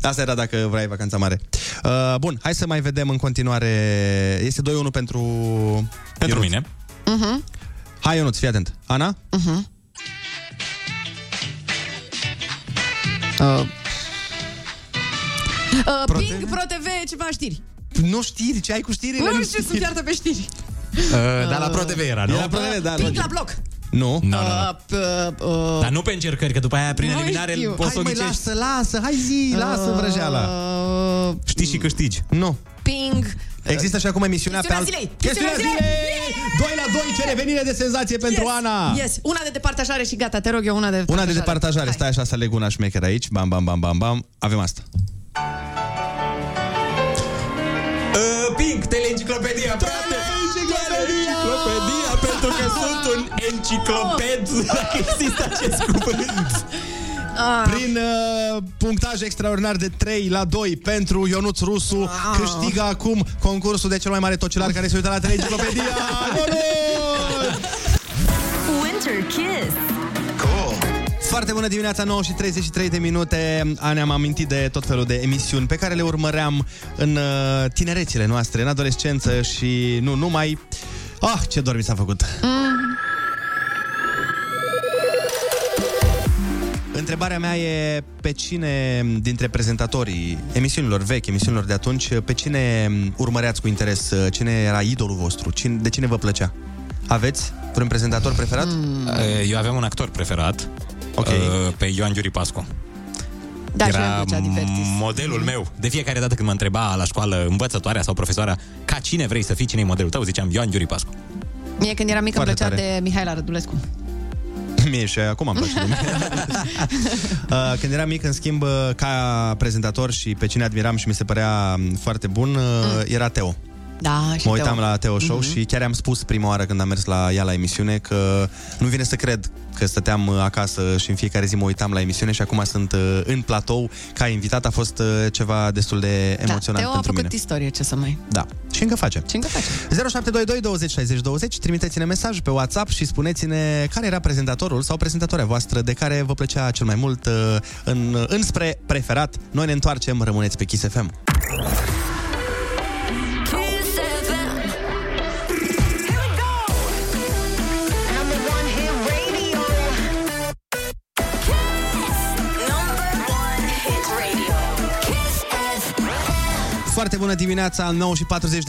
Asta era dacă vrei Vacanța Mare. Bun, hai să mai vedem în continuare. Este 2-1 pentru mine. Hai, Ionuț, fii atent. Ana? Uh-huh. Ping, ProTV, ceva știri. Nu știri, ce ai cu știrile? Nu știu, sunt iartă pe știri. Dar la ProTV era, nu? Ping la bloc. Nu. Dar nu pe încercări, că după aia prin eliminare poți să o ghicești. Hai, măi, lasă, hai zi, lasă vrăjeala. Știi și câștigi. Nu. Ping. Există și acum emisiunea pe alt... Chestiunea zilei! 2 la 2, ce revenire de senzație pentru Ana! Yes, una de departajare și gata, te rog eu, una de departajare. Una de departajare, stai așa să aleg una șmecheră aici. Bam, bam, bam, bam, bam. Avem asta. Pink, teleenciclopedia, frate! Teleenciclopedia, pentru că sunt un encicloped, dacă există acest cuvânt. Prin punctaj extraordinar de 3 la 2 pentru Ionuț Rusu, câștigă acum concursul de cel mai mare tocelar care se uită la teleenciclopedia. Winter Kiss. Cool. Foarte bună dimineața, 9:33. Ne-am amintit de tot felul de emisiuni pe care le urmăream în tinerețile noastre, în adolescență și nu numai. Ah, ce dor mi s-a făcut! Întrebarea mea e pe cine dintre prezentatorii emisiunilor vechi, emisiunilor de atunci, pe cine urmăreați cu interes? Cine era idolul vostru? De cine vă plăcea? Aveți vreun prezentator preferat? Eu aveam un actor preferat. Okay. Pe Ioan Giuri Pascu. Da, era modelul meu. De fiecare dată când mă întreba la școală învățătoarea sau profesoara ca cine vrei să fii, cine e modelul tău, ziceam Ioan Giuri Pascu. Mie când eram mică îmi plăcea de Mihaela Rădulescu. Mie și acum îmi place de mine. Când eram mic, în schimb, ca prezentator și pe cine admiram și mi se părea foarte bun, era Teo. Da, mă uitam la Teo Show și chiar am spus prima oară când am mers la ea la emisiune că nu vine să cred că stăteam acasă și în fiecare zi mă uitam la emisiune și acum sunt în platou ca invitat. A fost ceva destul de emoționant pentru mine. Teo a făcut istorie, ce să mai... Da, și încă face. 0722 20 60 20, trimiteți-ne mesaj pe WhatsApp și spuneți-ne care era prezentatorul sau prezentatoarea voastră de care vă plăcea cel mai mult înspre preferat. Noi ne întoarcem, rămâneți pe Kiss FM. Foarte bună dimineața,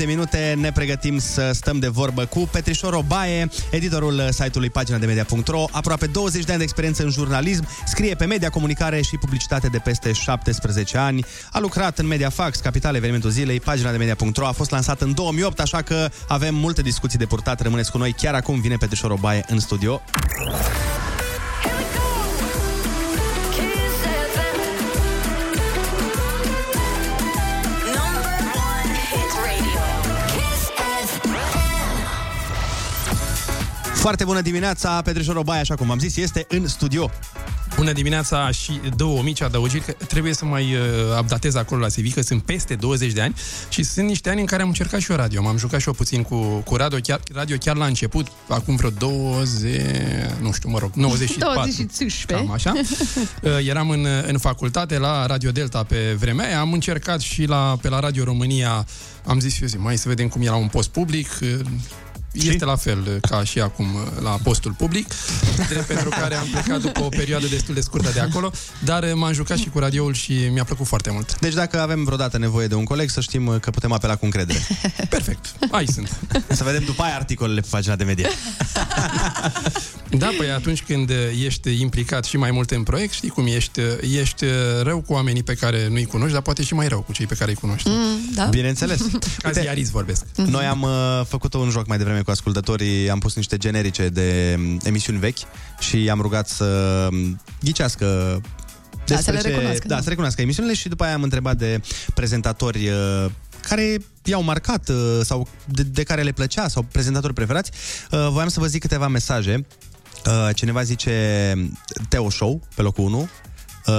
9:40, ne pregătim să stăm de vorbă cu Petrișor Obae, editorul site-ului paginademedia.ro, aproape 20 de ani de experiență în jurnalism, scrie pe media, comunicare și publicitate de peste 17 ani, a lucrat în Mediafax, Capital, Evenimentul Zilei. Paginademedia.ro a fost lansat în 2008, așa că avem multe discuții de purtat, rămâneți cu noi, chiar acum vine Petrișor Obae în studio. Foarte bună dimineața, Petrișor Obae, așa cum am zis, este în studio. Bună dimineața și două mici adăugiri, că trebuie să mai updatez acolo la CV, că sunt peste 20 de ani și sunt niște ani în care am încercat și eu radio. M-am jucat și eu puțin cu radio chiar la început, acum vreo 20, nu știu, mă rog, 94, cam așa. Eram în facultate la Radio Delta pe vremea aia, am încercat și pe la Radio România, am zis eu, mai să vedem cum e la un post public. Este la fel ca și acum la postul public, drept pentru care am plecat după o perioadă destul de scurtă de acolo, dar m-am jucat și cu radioul și mi-a plăcut foarte mult. Deci dacă avem vreodată nevoie de un coleg, să știm că putem apela cu încredere. Perfect, aici sunt. Să vedem după aia articolele pe pagina de media. Da, păi atunci când ești implicat și mai mult în proiect, știi cum ești rău cu oamenii pe care nu-i cunoști, dar poate și mai rău cu cei pe care îi cunoști. Da. Bineînțeles. Ca ziarist vorbesc. Noi am făcut un joc mai devreme cu ascultătorii, am pus niște generice de emisiuni vechi și am rugat să ghicească să recunoască emisiunile și după aia am întrebat de prezentatori care i-au marcat sau de care le plăcea sau prezentatori preferați. Voiam să vă zic câteva mesaje. Cineva zice Teo Show pe locul 1,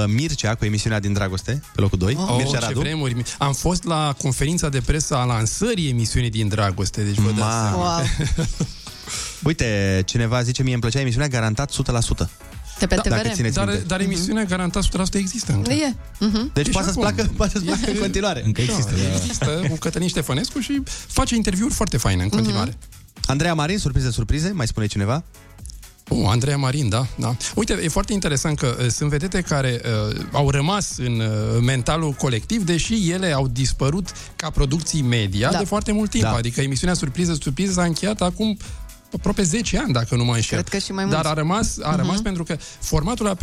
Mircea cu emisiunea Din Dragoste pe locul 2. Mircea Radu. Ce vremuri. Am fost la conferința de presă a lansării emisiunii Din Dragoste, deci vă dați seama. Uite, cineva zice mie îmi plăcea emisiunea Garantat 100%. Dar emisiunea Garantat 100% există încă. Deci poate să-ți placă în continuare. Încă există. Există cu Cătălin Ștefănescu și face interviuri foarte faine în continuare. Andreea Marin, Surprize Surprize, mai spune cineva? Andreea Marin, da, da. Uite, e foarte interesant că sunt vedete care au rămas în mentalul colectiv, deși ele au dispărut ca producții media de foarte mult timp. Da. Adică emisiunea Surprize Surprize s-a încheiat acum aproape 10 ani, dacă nu mă înșel. Cred că și mai mult. Dar a rămas pentru că formatul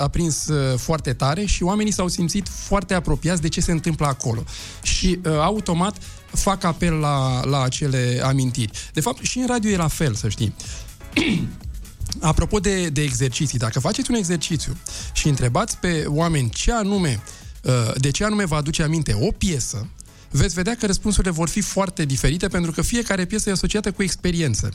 a prins foarte tare și oamenii s-au simțit foarte apropiați de ce se întâmplă acolo. Și automat fac apel la acele amintiri. De fapt, și în radio e la fel, să știi. Apropo de exerciții, dacă faceți un exercițiu și întrebați pe oameni de ce anume vă aduce aminte o piesă, veți vedea că răspunsurile vor fi foarte diferite, pentru că fiecare piesă e asociată cu experiență.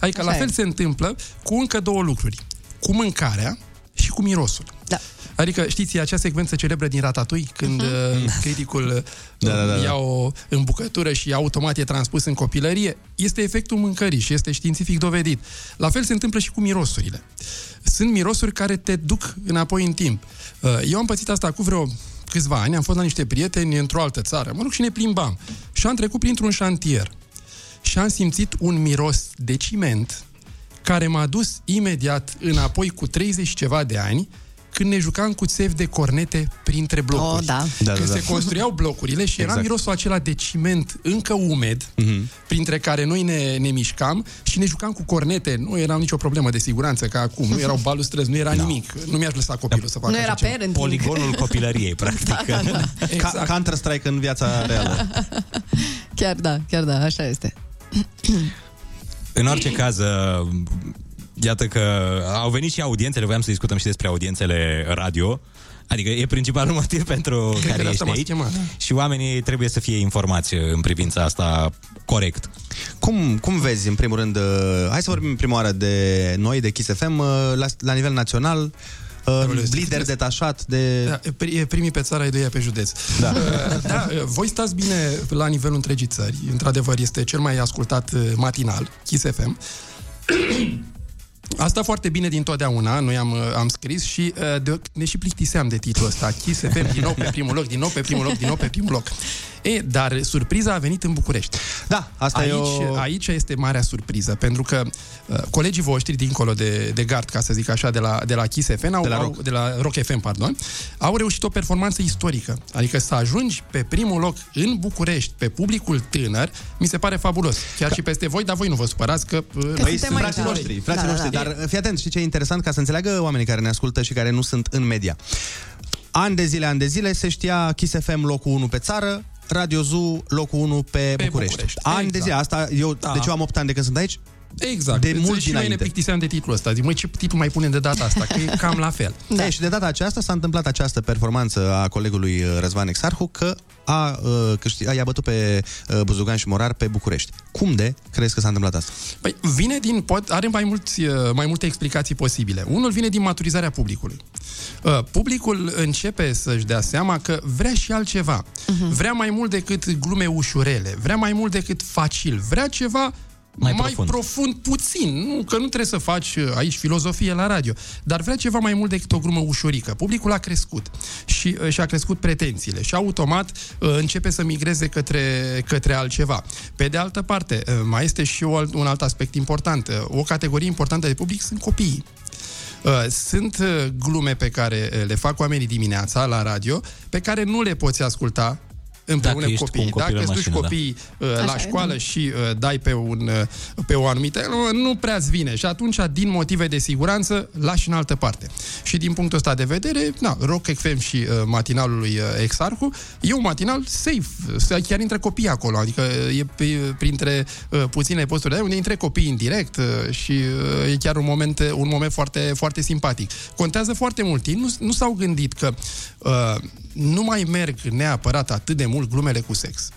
Adică așa la fel se întâmplă cu încă două lucruri. Cu mâncarea și cu mirosul. Da. Adică, știți, acea secvență celebră din Ratatouille, când criticul ia o îmbucătură și automat e transpus în copilărie, este efectul mâncării și este științific dovedit. La fel se întâmplă și cu mirosurile. Sunt mirosuri care te duc înapoi în timp. Eu am pățit asta cu vreo câțiva ani, am fost la niște prieteni într-o altă țară, mă duc și ne plimbam. Și am trecut printr-un șantier și am simțit un miros de ciment care m-a dus imediat înapoi cu 30 ceva de ani, când ne jucam cu țevi de cornete printre blocuri. Se construiau blocurile și era mirosul acela de ciment încă umed, printre care noi ne mișcam și ne jucam cu cornete. Nu era nicio problemă de siguranță ca acum. Nu erau balustrăzi, nu era nimic. Nu mi-aș lăsa copilul să facă așa ceva. Poligonul copilăriei, practic. Exact. Counter-Strike în viața reală. Chiar da, așa este. În orice caz, iată că au venit și audiențele, voiam să discutăm și despre audiențele radio, adică e principalul motiv pentru care ești aici și oamenii trebuie să fie informați în privința asta corect. Cum vezi, în primul rând, hai să vorbim prima oară de noi, de Kiss FM, la nivel național, lider detașat de... Da, e primii pe țara, e doilea pe județ. Da. Da, voi stați bine la nivelul întregii țări, într-adevăr este cel mai ascultat matinal, Kiss FM. Asta foarte bine din totdeauna, noi am scris și ne și plictiseam de titlul ăsta, Kiss FM, din nou pe primul loc. Dar surpriza a venit în București. Da, asta aici este marea surpriză, pentru că colegii voștri, dincolo de gard, ca să zic așa, de la Kiss FM, de la Rock FM, pardon, au reușit o performanță istorică. Adică să ajungi pe primul loc în București, pe publicul tânăr, mi se pare fabulos. Chiar și peste voi, dar voi nu vă supărați că frații noștri. Dar fii atent, știi ce e interesant, ca să înțeleagă oamenii care ne ascultă și care nu sunt în media. Ani de zile se știa Kiss FM locul 1 pe țară, Radio Zoo locul 1 pe București. Ani de zile, asta deci eu am 8 ani de când sunt aici. Exact. De mult și noi ne plictiseam de titlul ăsta. Zic, măi, ce titlu mai punem de data asta? Că e cam la fel. Da. Și de data aceasta s-a întâmplat această performanță a colegului Răzvan Exarhu, că i-a bătut pe Buzugan și Morar pe București. Cum de crezi că s-a întâmplat asta? Păi, vine din... Are mai multe explicații posibile. Unul vine din maturizarea publicului. Publicul începe să-și dea seama că vrea și altceva. Vrea mai mult decât glume ușurele. Vrea mai mult decât facil. Vrea ceva mai profund puțin, că nu trebuie să faci aici filozofie la radio, dar vrea ceva mai mult decât o glumă ușurică. Publicul a crescut și a crescut pretențiile și automat începe să migreze către altceva. Pe de altă parte, mai este și un alt aspect important. O categorie importantă de public sunt copiii. Sunt glume pe care le fac oamenii dimineața la radio, pe care nu le poți asculta împreună cu copiii. Dacă îți duci copiii la școală și dai pe o anumită, nu prea-ți vine. Și atunci, din motive de siguranță, lași în altă parte. Și din punctul ăsta de vedere, Rock FM și matinalul lui Exarhu e un matinal safe. Chiar intră copiii acolo. Adică e printre puține posturi de unde intră copiii în direct și e chiar un moment foarte, foarte simpatic. Contează foarte mult. Nu s-au gândit că nu mai merg neapărat atât de mult glumele cu sex.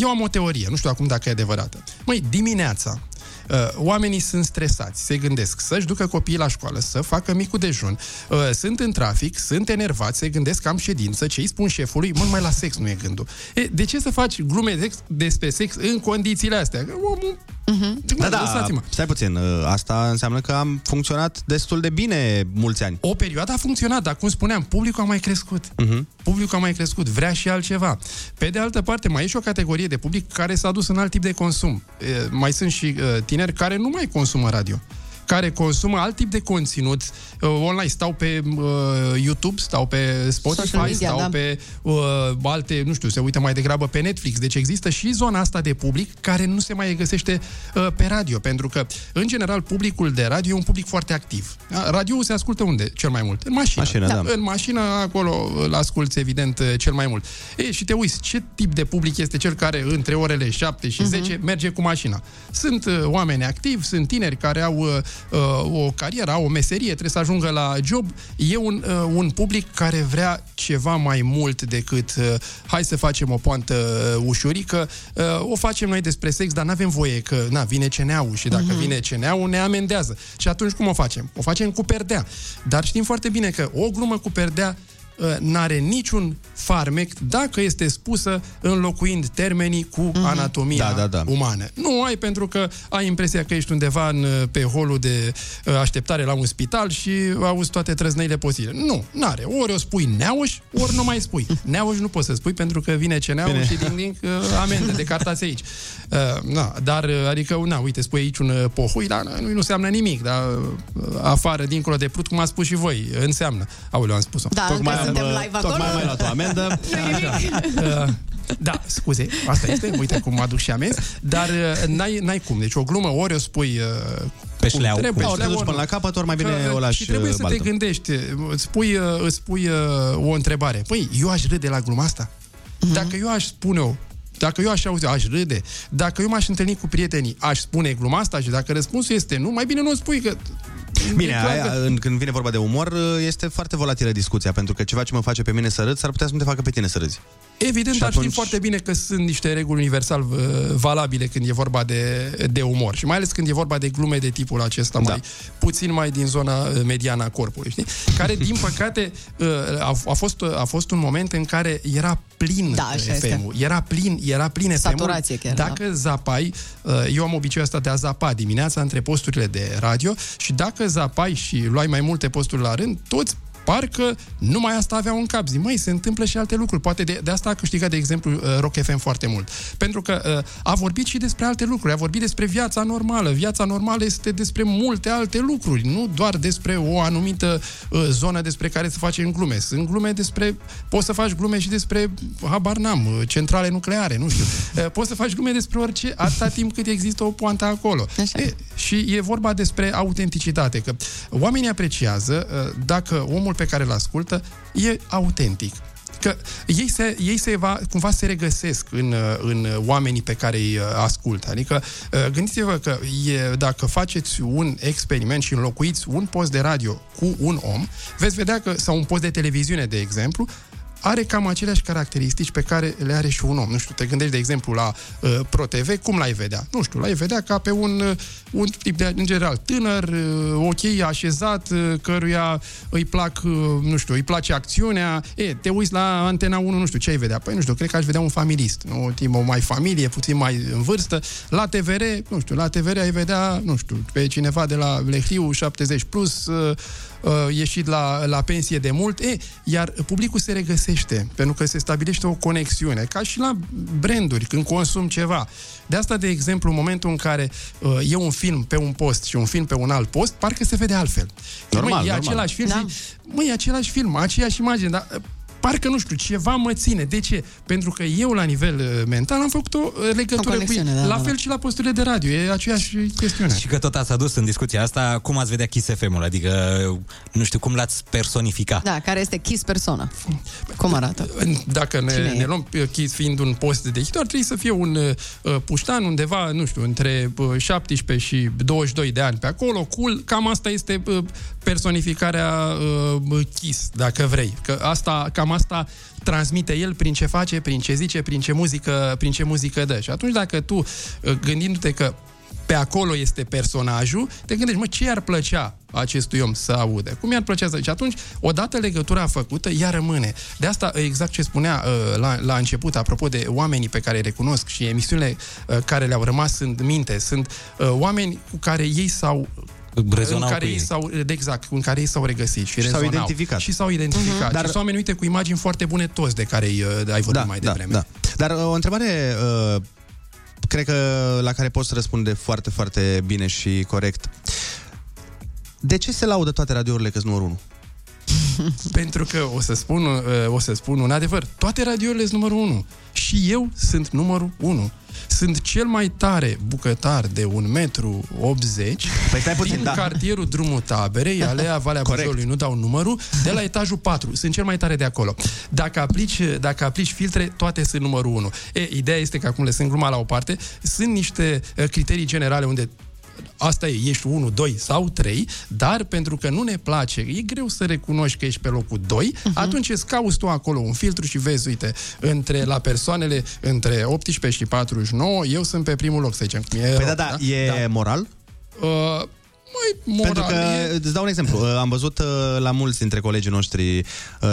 Eu am o teorie, nu știu acum dacă e adevărată. Măi, dimineața, oamenii sunt stresați, se gândesc să-și ducă copiii la școală, să facă micul dejun, sunt în trafic, sunt enervați, se gândesc că am ședință, ce îi spun șefului, mult mai la sex nu e gândul. De ce să faci glume despre sex în condițiile astea? Omul Uh-huh. Da, da, stai puțin. Asta înseamnă că am funcționat destul de bine mulți ani. O perioadă a funcționat, dar cum spuneam, publicul a mai crescut. Uh-huh. Publicul a mai crescut, vrea și altceva. Pe de altă parte, mai e și o categorie de public care s-a dus în alt tip de consum. Mai sunt și tineri care nu mai consumă radio, care consumă alt tip de conținut online, stau pe YouTube, stau pe Spotify, media, stau pe alte, nu știu, se uită mai degrabă pe Netflix. Deci există și zona asta de public care nu se mai găsește pe radio, pentru că, în general, publicul de radio e un public foarte activ. Radio-ul se ascultă unde? Cel mai mult. În mașină. În mașină, acolo îl asculți, evident, cel mai mult. E, și te uiți, ce tip de public este cel care între orele 7 și 10 merge cu mașina. Sunt oameni activi, sunt tineri care au o carieră, o meserie, trebuie să ajungă la job. E un public care vrea ceva mai mult decât hai să facem o poantă ușurică, o facem noi despre sex, dar n-avem voie că vine CNA-ul și dacă vine CNA-ul ne amendează. Și atunci cum o facem? O facem cu perdea. Dar știm foarte bine că o glumă cu perdea n-are niciun farmec dacă este spusă înlocuind termenii cu anatomia umană. Nu ai, pentru că ai impresia că ești undeva pe holul de așteptare la un spital și auzi toate trăznăile posibile. Nu, n-are. Ori o spui neauș, ori nu mai spui. Neauș nu poți să spui pentru că vine CNA-ul și din amende, decartați aici. Dar, adică, uite, spui aici un pohui, dar nu înseamnă nimic, dar afară, dincolo de Prut, cum ați spus și voi, înseamnă. Aoleu, am spus-o. Da, tocmai am mai luat o amendă. Da, scuze, asta este, uite cum mă aduc și amenzi. Dar n-ai cum, deci o glumă ori o spui pe șleau, ori te duci până la capăt, ori mai bine o lași. Și trebuie să te gândești, îți pui o întrebare. Păi, eu aș râde la gluma asta? Dacă eu aș spune-o, dacă eu aș auzi, aș râde. Dacă eu m-aș întâlni cu prietenii, aș spune gluma asta? Și dacă răspunsul este nu, mai bine nu spui, că... Bine, când vine vorba de umor, este foarte volatilă discuția, pentru că ceva ce mă face pe mine să râd, s-ar putea să nu te facă pe tine să râzi. Evident, dar atunci... știm foarte bine că sunt niște reguli universal valabile când e vorba de umor. Și mai ales când e vorba de glume de tipul acesta, puțin mai din zona mediană a corpului, știi? Care, din păcate, a fost un moment în care era plin FM-ul. Era plin FM-ul. Saturație chiar. Dacă zapai, eu am obiceiul ăsta de a zapa dimineața între posturile de radio, și dacă zapai și luai mai multe posturi la rând, toți parcă numai asta aveau în cap. Zic, măi, se întâmplă și alte lucruri. Poate de asta a câștigat, de exemplu, Rock FM foarte mult. Pentru că a vorbit și despre alte lucruri. A vorbit despre viața normală. Viața normală este despre multe alte lucruri. Nu doar despre o anumită zonă despre care se face în glume. Sunt glume despre... Poți să faci glume și despre, habar n-am, centrale nucleare, nu știu. Poți să faci glume despre orice, atâta timp cât există o poantă acolo. Și e vorba despre autenticitate. Că oamenii apreciază dacă omul pe care îl ascultă e autentic. Că cumva se regăsesc în oamenii pe care îi ascultă. Adică gândiți-vă că dacă faceți un experiment și înlocuiți un post de radio cu un om, veți vedea că, sau un post de televiziune, de exemplu, are cam aceleași caracteristici pe care le are și un om. Nu știu, te gândești, de exemplu, la ProTV, cum l-ai vedea? Nu știu, l-ai vedea ca pe un tip de, în general, tânăr, ok, așezat, căruia îi plac, nu știu, îi place acțiunea. Te uiți la Antena 1, nu știu, ce ai vedea? Păi, nu știu, cred că aș vedea un familist, nu? O mai familie, puțin mai în vârstă. La TVR, nu știu, la TVR ai vedea, nu știu, pe cineva de la Lehliu, 70+, ieșit la pensie de mult, iar publicul se regăsește, pentru că se stabilește o conexiune, ca și la branduri, când consum ceva. De asta, de exemplu, în momentul în care e un film pe un post și un film pe un alt post, parcă se vede altfel. Normal. Același film, e același film, aceeași imagine, dar... Parcă, nu știu, ceva mă ține. De ce? Pentru că eu, la nivel mental, am făcut o legătură cu ei. La fel și la posturile de radio. E aceeași chestiune. Și că tot ați adus în discuția asta, cum ați vedea Kiss FM-ul? Adică, nu știu, cum l-ați personifica? Da, care este Kiss persona? Cum arată? Dacă ne luăm Kiss fiind un post de hit, ar trebui să fie un puștan undeva, nu știu, între 17 și 22 de ani pe acolo. Cool. Cam asta este personificarea Kiss, dacă vrei. Că asta, cam asta transmite el prin ce face, prin ce zice, prin ce muzică dă. Și atunci, dacă tu, gândindu-te că pe acolo este personajul, te gândești, mă, ce i-ar plăcea acestui om să audă? Cum i-ar plăcea să... Și atunci, odată legătura făcută, ea rămâne. De asta, exact ce spunea la început, apropo de oamenii pe care îi recunosc și emisiunile care le-au rămas în minte, sunt oameni cu care ei s-au... În care ei s-au, exact, în care ei s-au regăsit și s-au identificat. Și s-au identificat. Dar s-au amenuite cu imagini foarte bune toți de care ai vorbit mai devreme. Da. Dar o întrebare cred că la care poți răspunde foarte, foarte bine și corect. De ce se laudă toate radiourile că-s numărul 1? Pentru că, o să spun un adevăr, toate radiourile sunt numărul 1. Și eu sunt numărul 1. Sunt cel mai tare bucătar de 1,80 m din cartierul Drumul Taberei, alea Valea Buzului, nu dau numărul, de la etajul 4. Sunt cel mai tare de acolo. Dacă aplici filtre, toate sunt numărul 1. Ideea este că, acum lăsând gluma la o parte, sunt niște criterii generale unde asta e, ești 1, 2 sau 3, dar pentru că nu ne place, e greu să recunoști că ești pe locul 2, atunci îți cauți tu acolo un filtru și vezi, uite, la persoanele între 18 și 49, eu sunt pe primul loc, să zicem. E moral? Pentru că, îți dau un exemplu, am văzut la mulți dintre colegii noștri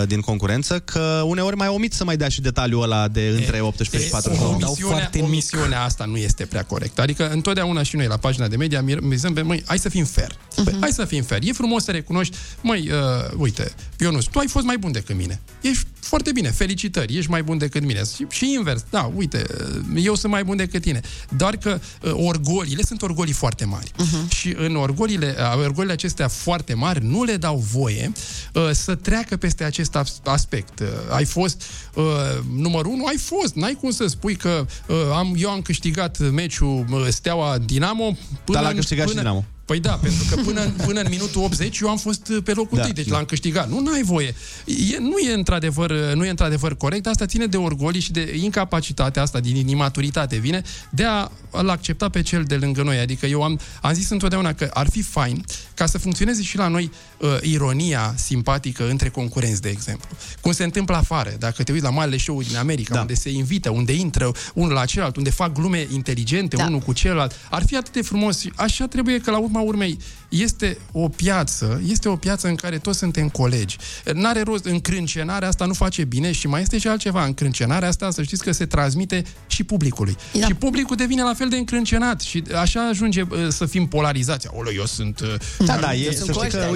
din concurență că uneori mai omit să mai dea și detaliul ăla de între 18 și 49. Omisiunea asta nu este prea corectă. Adică întotdeauna și noi la Pagina de Media mizăm pe, măi, hai să fim fair. Hai să fim fair. E frumos să recunoști, măi, uite, Ionuț, tu ai fost mai bun decât mine. Ești foarte bine, felicitări, ești mai bun decât mine. Și invers, da, uite, eu sunt mai bun decât tine. Doar că orgoliile sunt orgolii foarte mari. Și în orgoliile acestea foarte mari nu le dau voie să treacă peste acest aspect. Ai fost numărul 1? Ai fost! N-ai cum să spui că eu am câștigat meciul Steaua Dinamo până... Dar l-a câștigat și Dinamo. Păi da, pentru că până în minutul 80 eu am fost pe locul 1, deci l-am câștigat. Nu, n-ai voie. Nu e într-adevăr corect, asta ține de orgolii și de incapacitatea asta, din imaturitate vine, de a-l accepta pe cel de lângă noi. Adică eu am zis întotdeauna că ar fi fain ca să funcționeze și la noi ironia simpatică între concurenți, de exemplu. Cum se întâmplă afară, dacă te uiți la marile show-uri din America, unde se invită, unde intră unul la celălalt, unde fac glume inteligente unul cu celălalt, ar fi atât de frumos. Așa trebuie, că la urmă urmei, este o piață în care toți suntem colegi. N-are rost, încrâncenarea asta nu face bine și mai este și altceva. Încrâncenarea asta, să știți că se transmite și publicului. Da. Și publicul devine la fel de încrâncenat și așa ajunge să fim polarizați. Aoleu, eu sunt... eu sunt cu ăștia,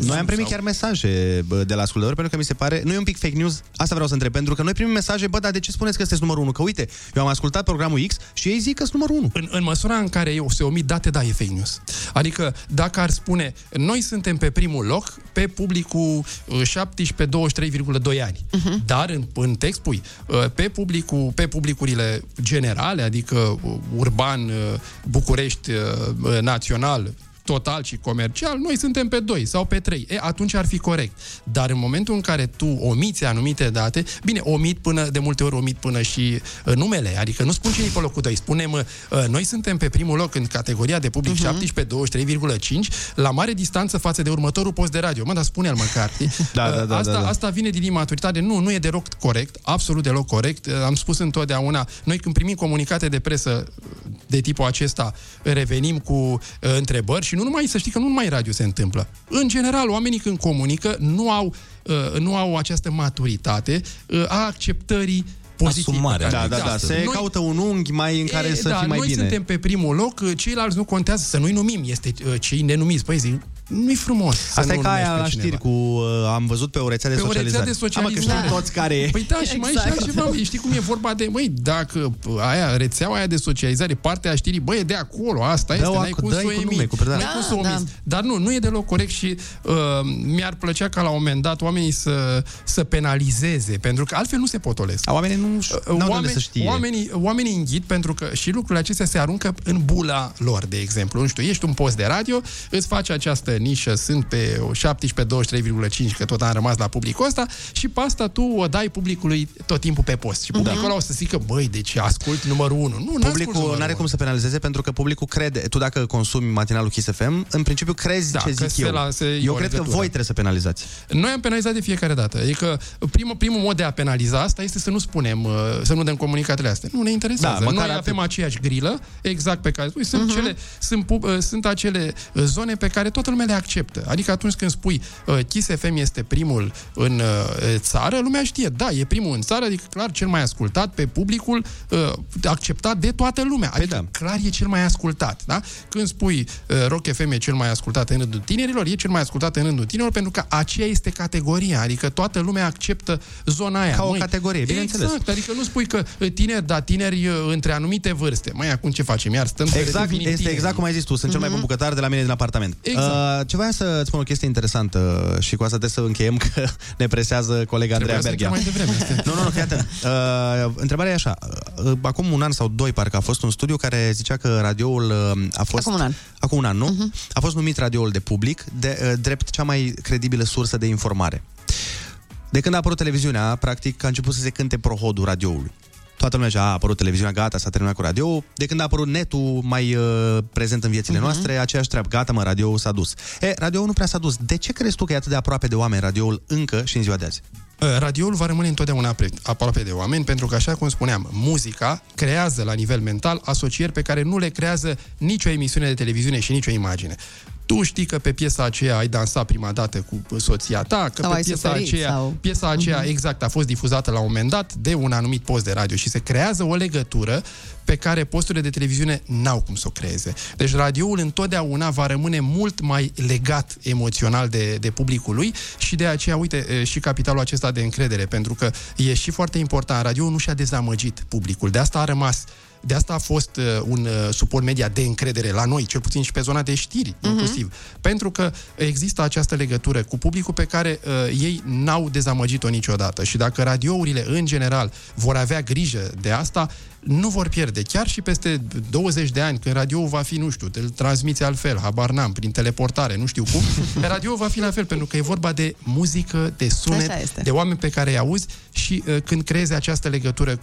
noi am primit chiar mesaje de la ascultători, pentru că mi se pare... Nu e un pic fake news? Asta vreau să întreb, pentru că noi primim mesaje, dar de ce spuneți că sunteți numărul 1? Că uite, eu am ascultat programul X și ei zic că sunt numărul 1. În măsura în care eu se omit date, da, e fake news. Adică, dacă ar spune, noi suntem pe primul loc pe publicul 17-23,2 ani, dar în text pui, pe publicurile generale, adică urban, București, național, total și comercial, noi suntem pe 2 sau pe 3. Atunci ar fi corect. Dar în momentul în care tu omiți anumite date, bine, de multe ori omit până și numele, adică nu spun cine e pe locul 2, spunem noi suntem pe primul loc în categoria de public 17-23,5, la mare distanță față de următorul post de radio. Mă, dar spune-l măcar. Asta vine din imaturitate. Nu e deloc corect, absolut deloc corect. Am spus întotdeauna, noi când primim comunicate de presă de tipul acesta, revenim cu întrebări. Și nu numai, să știi că nu numai radio se întâmplă. În general, oamenii când comunică nu au această maturitate a acceptării pozitive. Asumarea. Se caută un unghi mai în care să fii mai bine. Noi suntem pe primul loc, ceilalți nu contează, să nu-i numim, este cei nenumiți. Păi zic, nu-i frumos. Asta e ca aia la știri cu... Am văzut pe o rețea de socializare. Toți care e. Păi da, și mai exact. Și altceva. Știi cum e vorba de... Măi, dacă rețeaua aia de socializare, partea a știrii, băi, e de acolo, asta este, n-ai cum să o emiți. Dar nu e deloc corect și mi-ar plăcea ca la un moment dat oamenii să penalizeze, pentru că altfel nu se potolesc. Oamenii n-au unde să știe. Oamenii înghit, pentru că și lucrurile acestea se aruncă în bula lor, de exemplu. Nu știu, ești un post de radio, îți faci această altă nișă sunt pe 17-23,5, că tot am rămas la publicul ăsta, și pe asta tu o dai publicului tot timpul pe post. Și publicul ăla o să zică, băi, deci ascult numărul 1. Nu, publicul nu are cum să penalizeze, pentru că publicul crede, tu dacă consumi matinalul Kiss FM, în principiu crezi ce zic eu. Eu cred că voi trebuie să penalizați. Noi am penalizat de fiecare dată. Adică primul mod de a penaliza asta este să nu spunem, să nu dăm comunicatele astea. Nu ne interesează. Da, noi avem aceeași grilă, exact pe care sunt cele, sunt acele zone pe care toată lumea le acceptă. Adică atunci când spui Kiss FM este primul în țară, lumea știe, da, e primul în țară, adică clar cel mai ascultat pe publicul acceptat de toată lumea. Adică clar e cel mai ascultat, da? Când spui Rock FM e cel mai ascultat în rândul tinerilor, e cel mai ascultat în rândul tinerilor pentru că aceea este categoria, adică toată lumea acceptă zona aia. Ca o categorie, bineînțeles. Exact, adică nu spui că tineri, dar tineri între anumite vârste. Mai acum ce facem? Iar stăm este exact cum ai zis tu, sunt cel mai bun bucătar de la mine din apartament. Exact. Ceva să-ți spun o chestie interesantă și cu asta trebuie să încheiem că ne presează colega Andreea Berghea. Nu, fii atent. Întrebarea e așa. Acum un an sau doi, parcă a fost un studiu care zicea că radioul a fost... Acum un an, nu? A fost numit radioul de public drept cea mai credibilă sursă de informare. De când a apărut televiziunea, practic a început să se cânte prohodul radioului. Toată lumea zicea, a apărut televiziunea, gata, s-a terminat cu radio. De când a apărut netul mai prezent în viețile noastre, aceeași treabă, gata mă, radio s-a dus. Radio nu prea s-a dus. De ce crezi tu că e atât de aproape de oameni radioul încă și în ziua de azi? Radioul va rămâne întotdeauna aproape de oameni, pentru că, așa cum spuneam, muzica creează la nivel mental asocieri pe care nu le creează nicio emisiune de televiziune și nicio imagine. Tu știi că pe piesa aceea ai dansat prima dată cu soția ta, că pe piesa aceea exact a fost difuzată la un moment dat de un anumit post de radio și se creează o legătură pe care posturile de televiziune n-au cum să o creeze. Deci radioul întotdeauna va rămâne mult mai legat emoțional de publicul lui și de aceea, uite, și capitalul acesta de încredere, pentru că e și foarte important. Radioul nu și-a dezamăgit publicul, de asta a rămas. De asta a fost un suport media de încredere la noi, cel puțin și pe zona de știri, inclusiv. Pentru că există această legătură cu publicul pe care ei n-au dezamăgit-o niciodată. Și dacă radiourile, în general, vor avea grijă de asta, nu vor pierde. Chiar și peste 20 de ani, când radioul va fi, nu știu, îl transmiți altfel, habar n-am, prin teleportare, nu știu cum, radioul va fi la fel, pentru că e vorba de muzică, de sunet, de oameni pe care îi auzi și când creezi această legătură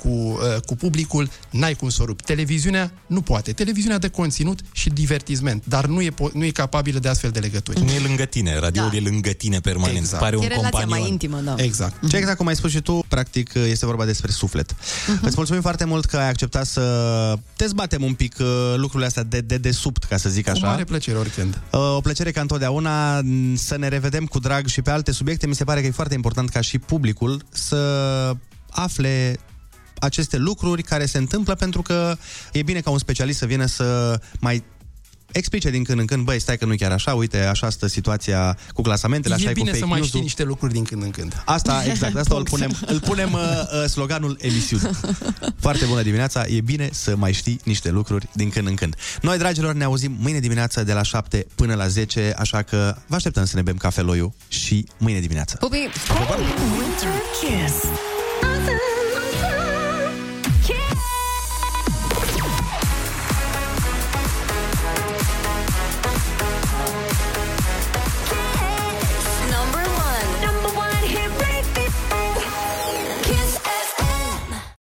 cu publicul, n-ai cum să o rupi. Televiziunea nu poate. Televiziunea de conținut și divertisment, dar nu e capabilă de astfel de legături. Nu e lângă tine, radioul e lângă tine permanent. Exact. Pare un companion. E relația mai intimă, da. Exact. Ce exact cum ai spus și tu, practic este vorba despre suflet. Îți mulțumim foarte mult că ai acceptat să dezbatem un pic lucrurile astea de desubt, ca să zic așa. Cu mare plăcere oricând. O plăcere ca întotdeauna, să ne revedem cu drag și pe alte subiecte. Mi se pare că e foarte important ca și publicul să afle aceste lucruri care se întâmplă, pentru că e bine ca un specialist să vină să mai explice din când în când, băi, stai că nu e chiar așa, uite, așa stă situația cu clasamentele, așa e cu fake news-ul. E bine să mai știi niște lucruri din când în când. Asta, exact, asta îl punem sloganul emisiunii. Foarte bună dimineața, e bine să mai știi niște lucruri din când în când. Noi, dragilor, ne auzim mâine dimineața de la 7 până la 10, așa că vă așteptăm să ne bem cafeloiul și mâine dimineața. Pupi!